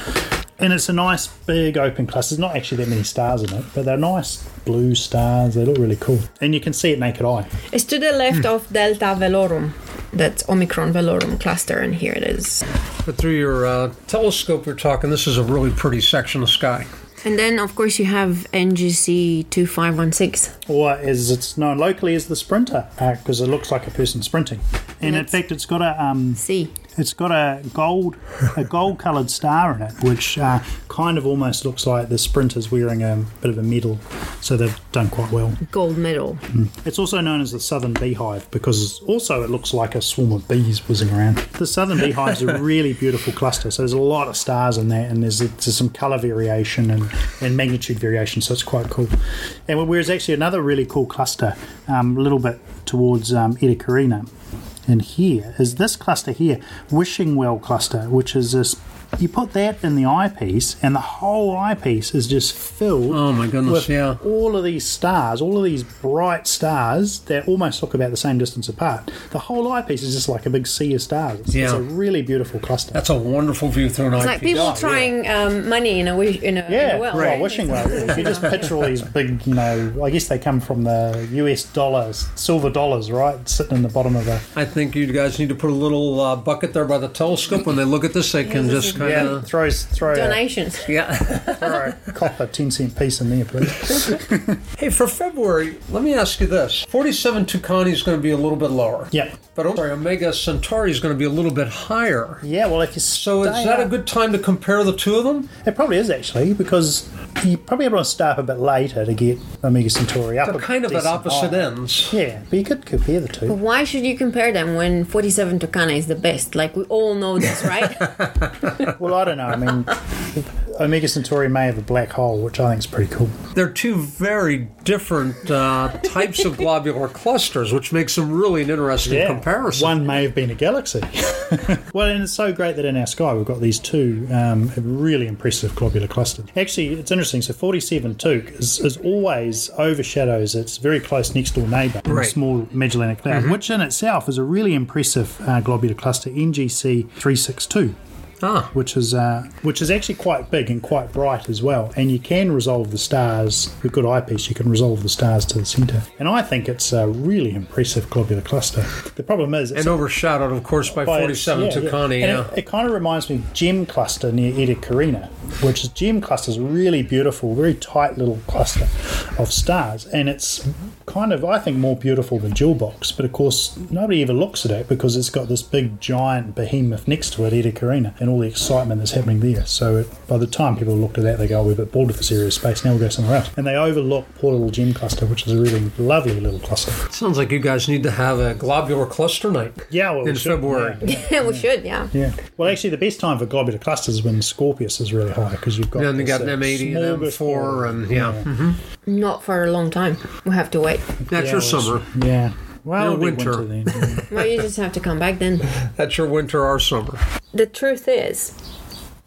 And it's a nice big open cluster. There's not actually that many stars in it, but they're nice blue stars. They look really cool. And you can see it naked eye. It's to the left mm. of Delta Velorum. That's Omicron Velorum cluster, and here it is. But through your uh, telescope you're talking, this is a really pretty section of sky. And then, of course, you have N G C two five one six. Or as it's known locally as the Sprinter, because uh, it looks like a person sprinting. And, and in fact, it's got a... Um, C. It's got a gold, a gold-coloured star in it, which uh, kind of almost looks like the Sprinter's wearing a bit of a medal, so they've done quite well. Gold medal. Mm. It's also known as the Southern Beehive because also it looks like a swarm of bees whizzing around. The Southern Beehive's a really beautiful cluster, so there's a lot of stars in there, and there's, there's some colour variation and, and magnitude variation, so it's quite cool. And whereas actually another really cool cluster, um, a little bit towards um, Etacarina. And here is this cluster here, Wishing Well cluster, which is this. You put that in the eyepiece, and the whole eyepiece is just filled. Oh my goodness! With yeah. all of these stars, all of these bright stars that almost look about the same distance apart. The whole eyepiece is just like a big sea of stars. It's, yeah. it's a really beautiful cluster. That's a wonderful view through an eyepiece. It's like people oh, trying yeah. um, money in a wish, in a, yeah, in a well, right. well, wishing well. You just picture all these big, you know, I guess they come from the U S dollars, silver dollars, right, sitting in the bottom of a. I think you guys need to put a little uh, bucket there by the telescope. When they look at this, they can just. Yeah, throw, throw donations. A, yeah, throw a copper ten cent piece in there, please. Hey, for February, let me ask you this: forty-seven Tucani is going to be a little bit lower. Yeah, but sorry, Omega Centauri is going to be a little bit higher. Yeah, well, if you so is that up, a good time to compare the two of them? It probably is actually, because you probably want to start a bit later to get Omega Centauri up. They're kind of at opposite ends. Yeah, but you could compare the two. But why should you compare them when forty-seven Tucani is the best? Like we all know this, right? Well, I don't know. I mean, Omega Centauri may have a black hole, which I think is pretty cool. They're two very different uh, types of globular clusters, which makes them really an interesting yeah. comparison. One may have been a galaxy. Well, and it's so great that in our sky we've got these two um, really impressive globular clusters. Actually, it's interesting. So forty-seven Tuc is, is always overshadows its very close next-door neighbour, right. small Magellanic cloud, mm-hmm. which in itself is a really impressive uh, globular cluster, N G C three six two. Ah. Which is uh, which is actually quite big and quite bright as well. And you can resolve the stars, with a good eyepiece, you can resolve the stars to the centre. And I think it's a really impressive globular cluster. The problem is... It's and overshadowed, of course, by, by forty-seven yeah, Tucani. Yeah. Yeah. It, it kind of reminds me of Gem Cluster near Etacarina, which is Gem Cluster is really beautiful, very tight little cluster of stars. And it's kind of, I think, more beautiful than Jewel Box. But, of course, nobody ever looks at it because it's got this big, giant behemoth next to it, Etacarina, and all the excitement that's happening there. So it, by the time people looked at that, they go, oh, we're a bit bored of this area of space, now we'll go somewhere else. And they overlook poor little Gem Cluster, which is a really lovely little cluster. Sounds like you guys need to have a globular cluster night. Yeah, well, in we February. Should, yeah. yeah, we should, yeah. Yeah. Well, actually, the best time for globular clusters is when Scorpius is really high, because you've got... Then you got an M eighty and M four, and yeah. yeah. Mm-hmm. Not for a long time. We'll have to wait. That's yeah, your summer. Yeah. Well, winter. winter then. Well, you just have to come back then. That's your winter, our summer. The truth is,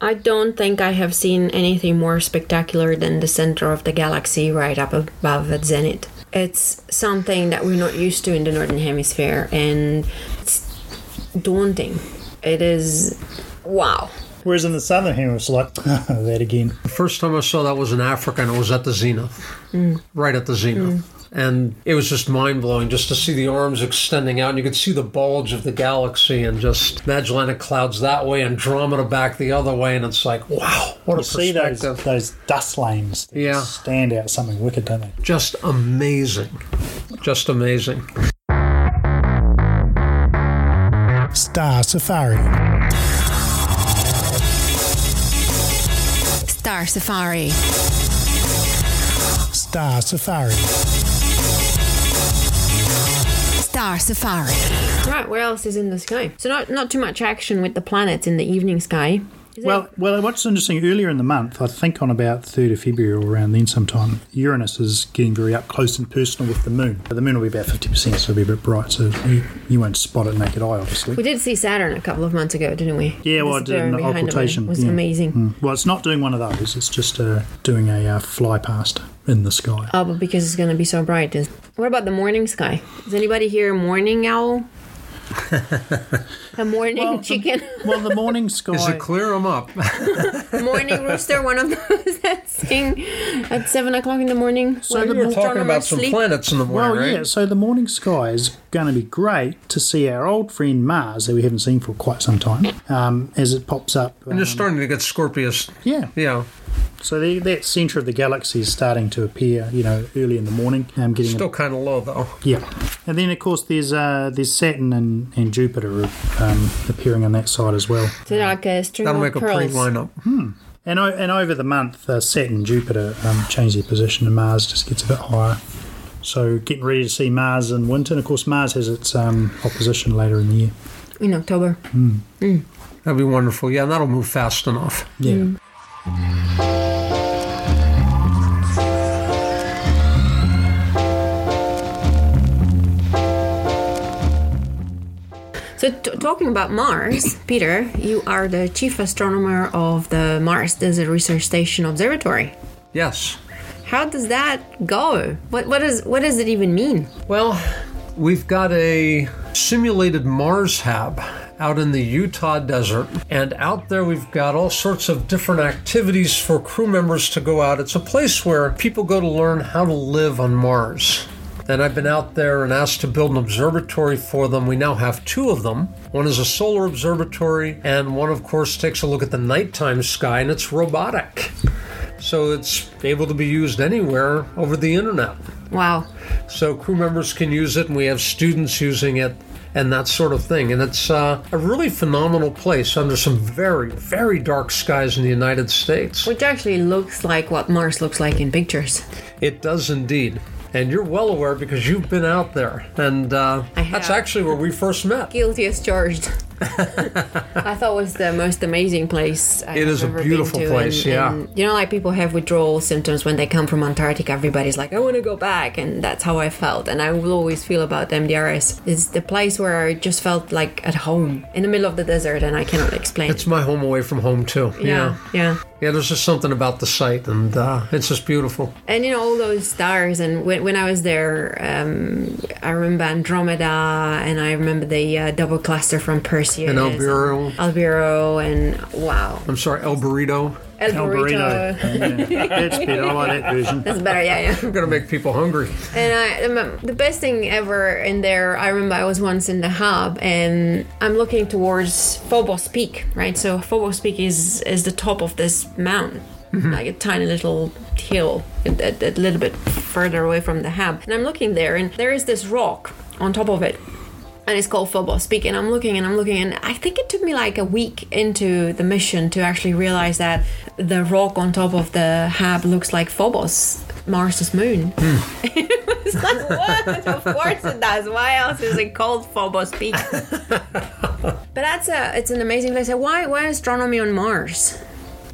I don't think I have seen anything more spectacular than the center of the galaxy right up above at zenith. It's something that we're not used to in the Northern Hemisphere, and it's daunting. It is... wow. Whereas in the Southern Hemisphere, it's like, oh, that again. The first time I saw that was in Africa, and it was at the zenith. Mm. Right at the zenith. Mm. And it was just mind-blowing just to see the arms extending out, and you could see the bulge of the galaxy, and just Magellanic clouds that way, Andromeda back the other way, and it's like, wow, what you a perspective. You see those, those dust lanes that yeah. stand out something wicked, don't they? Just amazing. Just amazing. Star Safari. Star Safari. Star Safari. Star Star Safari. Right, where else is in the sky? So not not too much action with the planets in the evening sky. Is well, it? well, what's interesting, earlier in the month, I think on about third of February or around then sometime, Uranus is getting very up close and personal with the moon. The moon will be about fifty percent, so it'll be a bit bright, so you, you won't spot it naked eye, obviously. We did see Saturn a couple of months ago, didn't we? Yeah, well, I did an occultation. It was yeah. amazing. Mm. Well, it's not doing one of those, it's just uh, doing a uh, fly past in the sky. Oh, but because it's going to be so bright. What about the morning sky? Is anybody here a morning owl? A morning well, chicken. The, well, the morning sky. Is it clear them up? Morning rooster, one of those that sing at seven o'clock in the morning. So we were talking about some sleep. planets in the morning, well, right? Well, yeah. So the morning sky is going to be great to see our old friend Mars that we haven't seen for quite some time. Um, as it pops up, and um, it's starting to get Scorpius. Yeah. Yeah. So the, that centre of the galaxy is starting to appear, you know, early in the morning. Um, getting Still kind of low, though. Yeah. And then, of course, there's uh, there's Saturn and, and Jupiter um, appearing on that side as well. So like a string That'll of pearls. That'll make a pretty lineup. Hmm. And, o- and over the month, uh, Saturn and Jupiter um, change their position, and Mars just gets a bit higher. So getting ready to see Mars in winter. And, of course, Mars has its um, opposition later in the year. In October. Hmm. Mm. That'd be wonderful. Yeah, that'll move fast enough. Yeah. Mm. So t- talking about Mars, Peter, you are the chief astronomer of the Mars Desert Research Station Observatory. Yes. How does that go? What what is what does it even mean? Well, we've got a simulated Mars hab out in the Utah desert, and out there we've got all sorts of different activities for crew members to go out. It's a place where people go to learn how to live on Mars. And I've been out there and asked to build an observatory for them. We now have two of them. One is a solar observatory, and one, of course, takes a look at the nighttime sky, and it's robotic. So it's able to be used anywhere over the internet. Wow. So crew members can use it, and we have students using it and that sort of thing. And it's uh, a really phenomenal place under some very, very dark skies in the United States. Which actually looks like what Mars looks like in pictures. It does indeed. And you're well aware because you've been out there. And uh, that's actually where we first met. Guilty as charged. I thought it was the most amazing place I've It is ever a beautiful been to. place, and, yeah. And, you know, like people have withdrawal symptoms when they come from Antarctica. Everybody's like, I want to go back. And that's how I felt. And I will always feel about M D R S. It's the place where I just felt like at home in the middle of the desert, and I cannot explain. It's my home away from home, too. Yeah, yeah. Yeah, yeah there's just something about the site, and uh, it's just beautiful. And, you know, all those stars. And when, when I was there, um, I remember Andromeda, and I remember the uh, double cluster from Perth. And Albiro. Albiro and wow. I'm sorry, El Burrito. El Burrito. El Burrito. Yeah. That's better. I like that version. That's better, yeah, yeah. I'm going to make people hungry. And I, the best thing ever in there, I remember I was once in the hub and I'm looking towards Phobos Peak, right? So Phobos Peak is, is the top of this mountain. Mm-hmm. Like a tiny little hill, a, a, a little bit further away from the hub. And I'm looking there and there is this rock on top of it. And it's called Phobos Peak, and I'm looking and I'm looking, and I think it took me like a week into the mission to actually realize that the rock on top of the hab looks like Phobos, Mars's moon. Mm. It was like, what? Of course it does. Why else is it called Phobos Peak? But that's a, it's an amazing place. Why, why astronomy on Mars?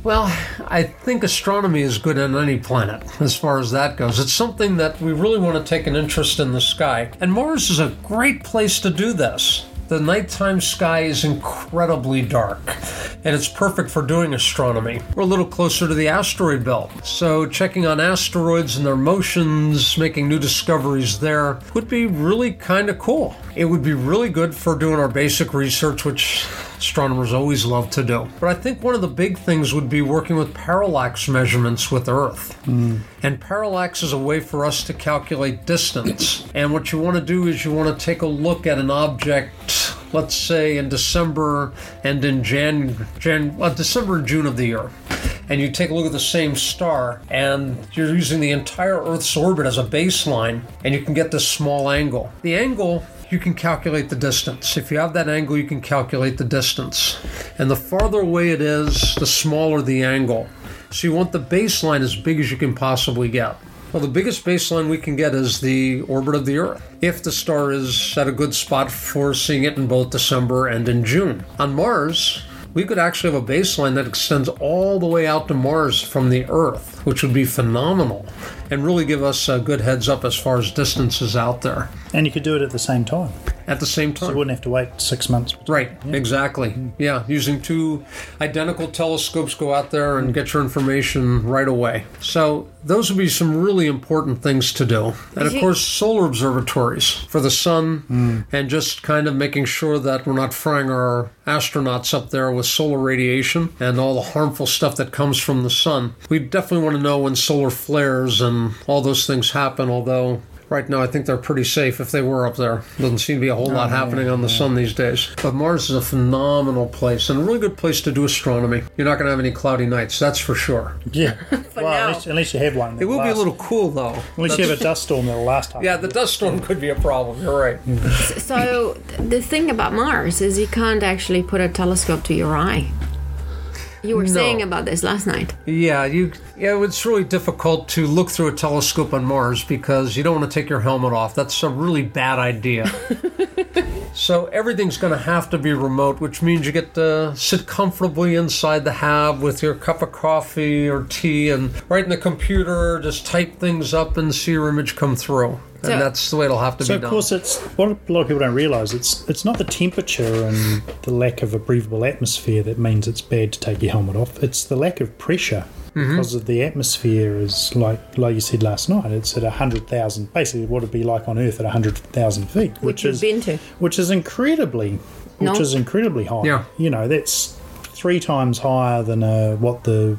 Well, I think astronomy is good on any planet, as far as that goes. It's something that we really want to take an interest in the sky. And Mars is a great place to do this. The nighttime sky is incredibly dark, and it's perfect for doing astronomy. We're a little closer to the asteroid belt, so checking on asteroids and their motions, making new discoveries there, would be really kind of cool. It would be really good for doing our basic research, which astronomers always love to do. But I think one of the big things would be working with parallax measurements with Earth. Mm. And parallax is a way for us to calculate distance. And what you want to do is you want to take a look at an object, let's say in December and in Jan, Jan well, December and June of the year. And you take a look at the same star, and you're using the entire Earth's orbit as a baseline, and you can get this small angle. The angle, you can calculate the distance. If you have that angle, you can calculate the distance. And the farther away it is, the smaller the angle. So you want the baseline as big as you can possibly get. Well, the biggest baseline we can get is the orbit of the Earth, if the star is at a good spot for seeing it in both December and in June. On Mars, we could actually have a baseline that extends all the way out to Mars from the Earth, which would be phenomenal and really give us a good heads up as far as distances out there. And you could do it at the same time. At the same time. So you wouldn't have to wait six months. Right, yeah. Exactly. Mm. Yeah, using two identical telescopes, go out there and get your information right away. So those would be some really important things to do. And of course, solar observatories for the sun, mm. and just kind of making sure that we're not frying our astronauts up there with solar radiation and all the harmful stuff that comes from the sun. We definitely want to know when solar flares and all those things happen, although right now, I think they're pretty safe if they were up there. Doesn't seem to be a whole oh, lot happening yeah, on the yeah. sun these days. But Mars is a phenomenal place and a really good place to do astronomy. You're not going to have any cloudy nights, that's for sure. Yeah. Well, now, unless, unless you have one. It will last. Be a little cool, though. Unless that's, you have a dust storm that'll last. Yeah, the dust storm could be a problem. You're right. So the thing about Mars is you can't actually put a telescope to your eye. You were no. saying about this last night. Yeah, you. Yeah, it's really difficult to look through a telescope on Mars because you don't want to take your helmet off. That's a really bad idea. So everything's going to have to be remote, which means you get to sit comfortably inside the hab with your cup of coffee or tea and right in the computer, just type things up and see your image come through. And so, that's the way it'll have to so be done. So, of course, it's what a lot of people don't realise. It's it's not the temperature and the lack of a breathable atmosphere that means it's bad to take your helmet off. It's the lack of pressure mm-hmm. because of the atmosphere is, like like you said last night, it's at one hundred thousand, basically what it would be like on Earth at one hundred thousand feet. Which, which is been to. Which is incredibly, no. which is incredibly high. Yeah. You know, that's three times higher than uh, what the...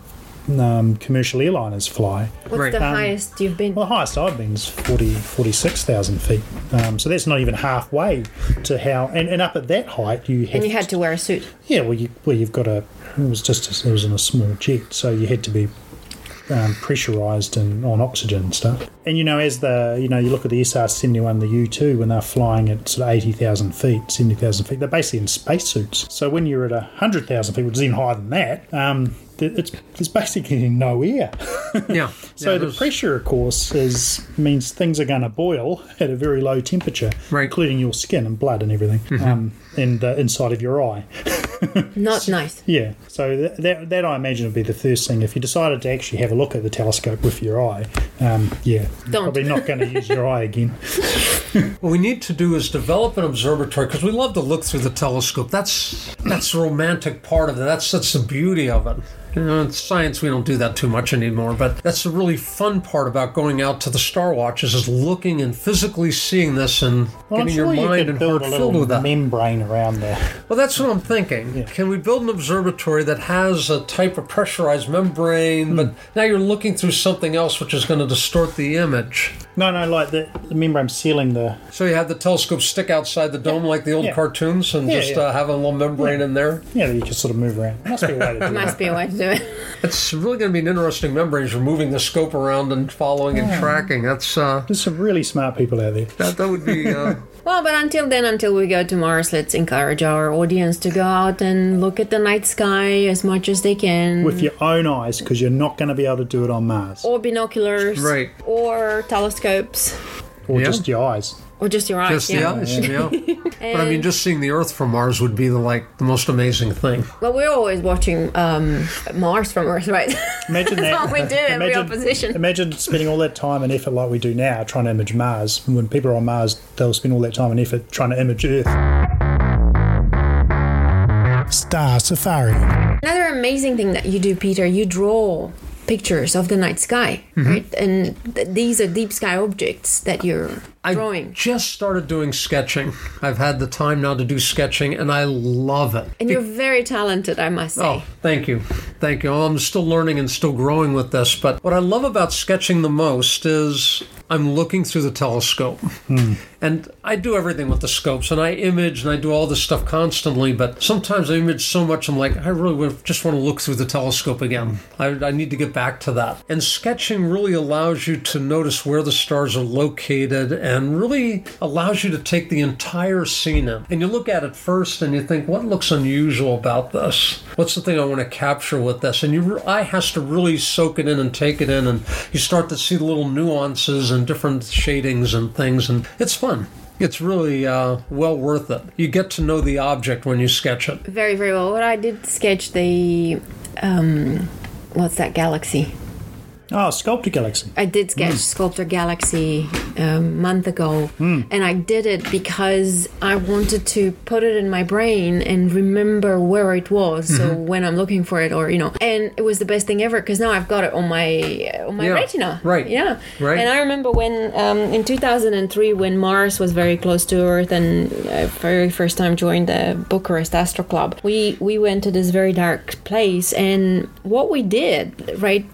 Um, commercial airliners fly. What's right. the um, highest you've been? Well, the highest I've been is forty, forty-six thousand feet. Um, so that's not even halfway to how. And, and up at that height, you have and you had to wear a suit. Yeah, well, you well you've got a. It was just a, it was in a small jet, so you had to be um, pressurized and on oxygen and stuff. And you know, as the you know, you look at the S R seventy-one, the U two, when they're flying at sort of eighty thousand feet, seventy thousand feet, they're basically in spacesuits. So when you're at one hundred thousand feet, which is even higher than that. Um, It's, it's basically no air. Yeah. So yeah, the pressure, of course, is means things are going to boil at a very low temperature, right. including your skin and blood and everything, mm-hmm. um, and the inside of your eye. Not nice. Yeah. So that, that that I imagine would be the first thing. If you decided to actually have a look at the telescope with your eye, um, yeah, Don't. probably not going to use your eye again. What we need to do is develop an observatory because we love to look through the telescope. That's that's the romantic part of it. That's that's the beauty of it. You know, in science, we don't do that too much anymore, but that's the really fun part about going out to the star watches is looking and physically seeing this and well, getting sure your mind you and heart filled with that. Membrane around there. Well, that's what I'm thinking. Yeah. Can we build an observatory that has a type of pressurized membrane, mm. but now you're looking through something else which is going to distort the image? No, no, like the, the membrane sealing the... So you have the telescope stick outside the dome yeah. like the old yeah. cartoons and yeah, just yeah. Uh, have a little membrane yeah. in there? Yeah, that you can sort of move around. Must be a way to do it. Must be a way to do it. It's really going to be an interesting membrane. You're moving the scope around and following yeah. and tracking. That's uh, there's some really smart people out there. That that would be. Uh... well, but until then, until we go to Mars, let's encourage our audience to go out and look at the night sky as much as they can with your own eyes, because you're not going to be able to do it on Mars. Or binoculars, right? Or telescopes, or yeah. just your eyes. Or just your eyes. Just the yeah. eyes, yeah. But I mean, just seeing the Earth from Mars would be the, like the most amazing thing. Well, we're always watching um, Mars from Earth, right? Imagine that. That's what we do in real position. Imagine spending all that time and effort like we do now trying to image Mars. When people are on Mars, they'll spend all that time and effort trying to image Earth. Star Safari. Another amazing thing that you do, Peter, you draw pictures of the night sky, mm-hmm. right? And th- these are deep sky objects that you're... I drawing. just started doing sketching. I've had the time now to do sketching, and I love it. And you're very talented, I must say. Oh, thank you. Thank you. Well, I'm still learning and still growing with this, but what I love about sketching the most is I'm looking through the telescope. Mm. And I do everything with the scopes, and I image, and I do all this stuff constantly, but sometimes I image so much, I'm like, I really just want to look through the telescope again. I, I need to get back to that. And sketching really allows you to notice where the stars are located and and really allows you to take the entire scene in. And you look at it first and you think, what looks unusual about this? What's the thing I want to capture with this? And your eye has to really soak it in and take it in, and you start to see the little nuances and different shadings and things, and it's fun. It's really uh, well worth it. You get to know the object when you sketch it. Very, very well. Well, I did sketch the, um, what's that galaxy? Oh, Sculptor Galaxy. I did sketch mm. Sculptor Galaxy a month ago, mm. and I did it because I wanted to put it in my brain and remember where it was, mm-hmm. so when I'm looking for it, or, you know. And it was the best thing ever, because now I've got it on my on my yeah. retina. Right. Yeah. Right. And I remember when, um, in two thousand three, when Mars was very close to Earth, and I very first time joined the Bucharest Astro Club, we, we went to this very dark place, and what we did, right,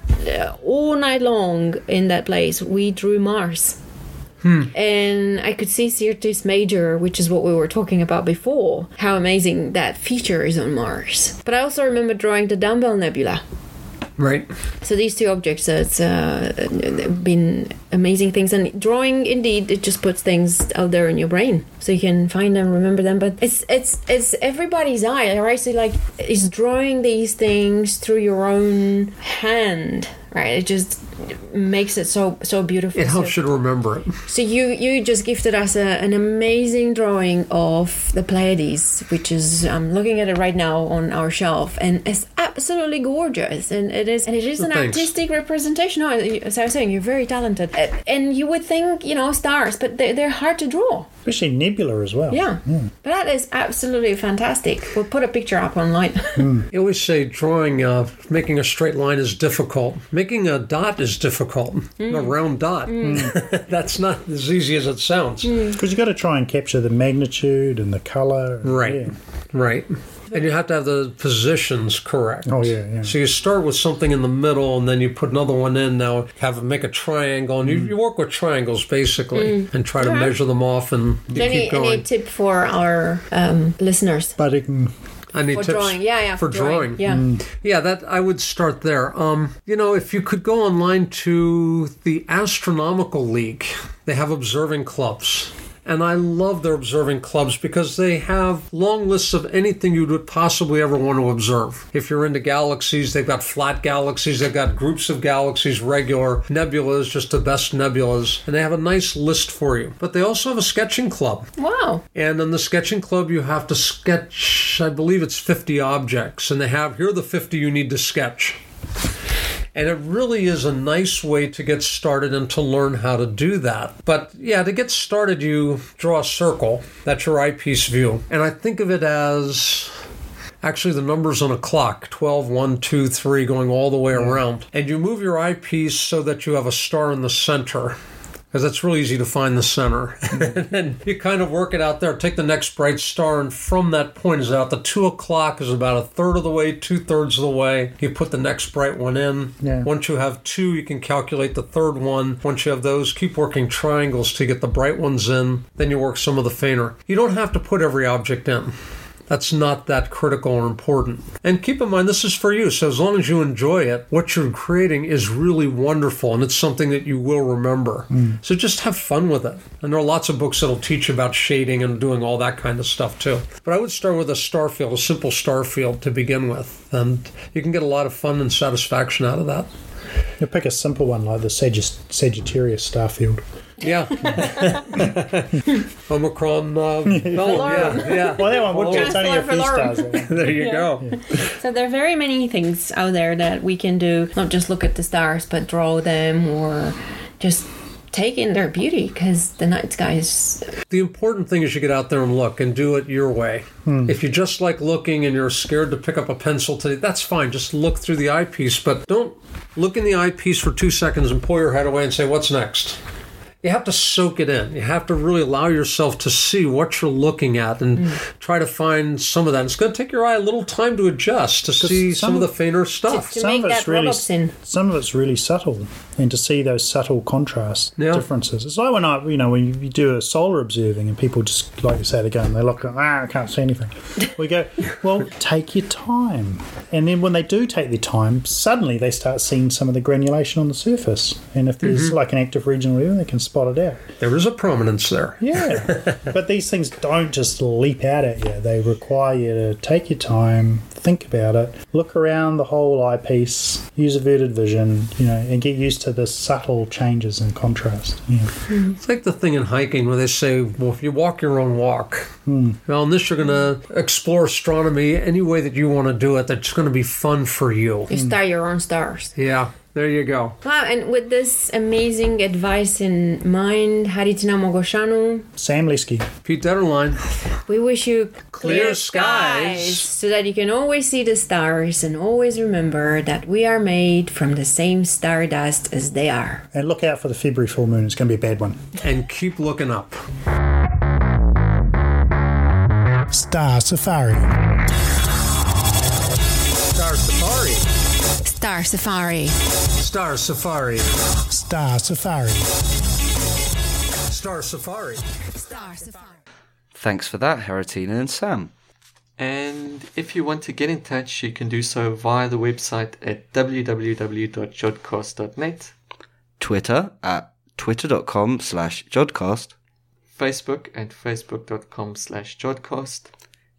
all all night long in that place, we drew Mars. Hmm. And I could see Syrtis Major, which is what we were talking about before, how amazing that feature is on Mars. But I also remember drawing the Dumbbell Nebula. Right. So these two objects, it's uh, been amazing things. And drawing, indeed, it just puts things out there in your brain, so you can find them, remember them. But it's it's it's everybody's eye, right? So, like, it's drawing these things through your own hand. Right, it just makes it so so beautiful. It helps so, you to remember it. So you, you just gifted us a, an amazing drawing of the Pleiades, which is, I'm looking at it right now on our shelf, and it's absolutely gorgeous. And it is and it is an Thanks. artistic representation. No, as I was saying, you're very talented, and you would think, you know, stars, but they're, they're hard to draw. Especially nebula as well. Yeah, mm. but that is absolutely fantastic. We'll put a picture up online. Mm. You always say drawing, uh, making a straight line is difficult. Making a dot is difficult. Mm. A round dot. Mm. That's not as easy as it sounds. Because mm. you've got to try and capture the magnitude and the colour. And, right, yeah. right. And you have to have the positions correct. Oh, yeah, yeah. So you start with something in the middle, and then you put another one in. Now have it make a triangle, and mm. you, you work with triangles, basically, mm. and try to right. measure them off, and you any, keep going. Any tip for our um, listeners? But it can... I need for tips drawing. Yeah, yeah, for, for drawing. drawing. Yeah, mm. yeah. That I would start there. Um, you know, if you could go online to the Astronomical League, they have observing clubs. And I love their observing clubs because they have long lists of anything you would possibly ever want to observe. If you're into galaxies, they've got flat galaxies, they've got groups of galaxies, regular nebulas, just the best nebulas. And they have a nice list for you. But they also have a sketching club. Wow. And in the sketching club, you have to sketch, I believe it's fifty objects. And they have, here are the fifty you need to sketch. And it really is a nice way to get started and to learn how to do that. But yeah, to get started, you draw a circle. That's your eyepiece view. And I think of it as actually the numbers on a clock, twelve, one, two, three, going all the way around. And you move your eyepiece so that you have a star in the center, because that's really easy to find the center. And you kind of work it out there, take the next bright star, and from that point is out. The two o'clock is about a third of the way, two-thirds of the way. You put the next bright one in. Yeah. Once you have two, you can calculate the third one. Once you have those, keep working triangles to get the bright ones in. Then you work some of the fainter. You don't have to put every object in. That's not that critical or important. And keep in mind, this is for you. So as long as you enjoy it, what you're creating is really wonderful, and it's something that you will remember. Mm. So just have fun with it. And there are lots of books that'll teach about shading and doing all that kind of stuff too. But I would start with a star field, a simple star field to begin with. And you can get a lot of fun and satisfaction out of that. You pick a simple one like the Sag- Sagittarius star field. Yeah. Omicron. Uh, no, yeah, yeah. Well, that one would be. It's only a few stars. There you yeah. go. Yeah. So there are very many things out there that we can do. Not just look at the stars, but draw them or just take in their beauty, because the night sky is... The important thing is you get out there and look and do it your way. Hmm. If you just like looking and you're scared to pick up a pencil today, that's fine. Just look through the eyepiece, but don't look in the eyepiece for two seconds and pull your head away and say, what's next? You have to soak it in. You have to really allow yourself to see what you're looking at and mm. try to find some of that. It's going to take your eye a little time to adjust to see some, some of the fainter stuff. To, to some, of it's really, some of it's really subtle, and to see those subtle contrast yeah. differences. It's like when I, you know, when you do a solar observing and people just, like you say, they go and they look and ah, I can't see anything. We go, well, take your time. And then when they do take their time, suddenly they start seeing some of the granulation on the surface. And if there's mm-hmm. like an active regional area, they can spot it out. There is a prominence there. Yeah. But these things don't just leap out at you. They require you to take your time, think about it, look around the whole eyepiece, use averted vision, you know, and get used to the subtle changes in contrast. Yeah. It's like the thing in hiking where they say, well, if you walk your own walk, hmm. well, on this you're going to explore astronomy any way that you want to do it that's going to be fun for you. You star your own stars. Yeah. There you go. Wow, and with this amazing advice in mind, Haritina Mogosanu, Sam Leski, Pete Detterline, we wish you clear, clear skies. skies so that you can always see the stars and always remember that we are made from the same stardust as they are. And look out for the February full moon. It's going to be a bad one. And keep looking up. Star Safari. Star Safari. Star Safari. Star Safari. Star Safari. Star Safari. Star Safari. Thanks for that, Haritina and Sam. And if you want to get in touch, you can do so via the website at w w w dot jodcast dot net, Twitter at twitter.com slash jodcast, Facebook at facebook.com slash jodcast,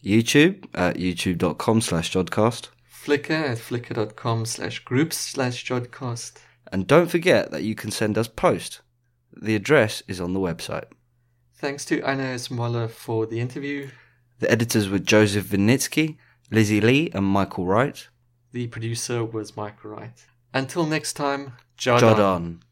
YouTube at youtube.com slash jodcast, Flickr at flickr.com slash groups slash jodcast. And don't forget that you can send us post. The address is on the website. Thanks to Anaïs Moller for the interview. The editors were Joseph Vinitsky, Lizzie Lee and Michael Wright. The producer was Michael Wright. Until next time, Jod on.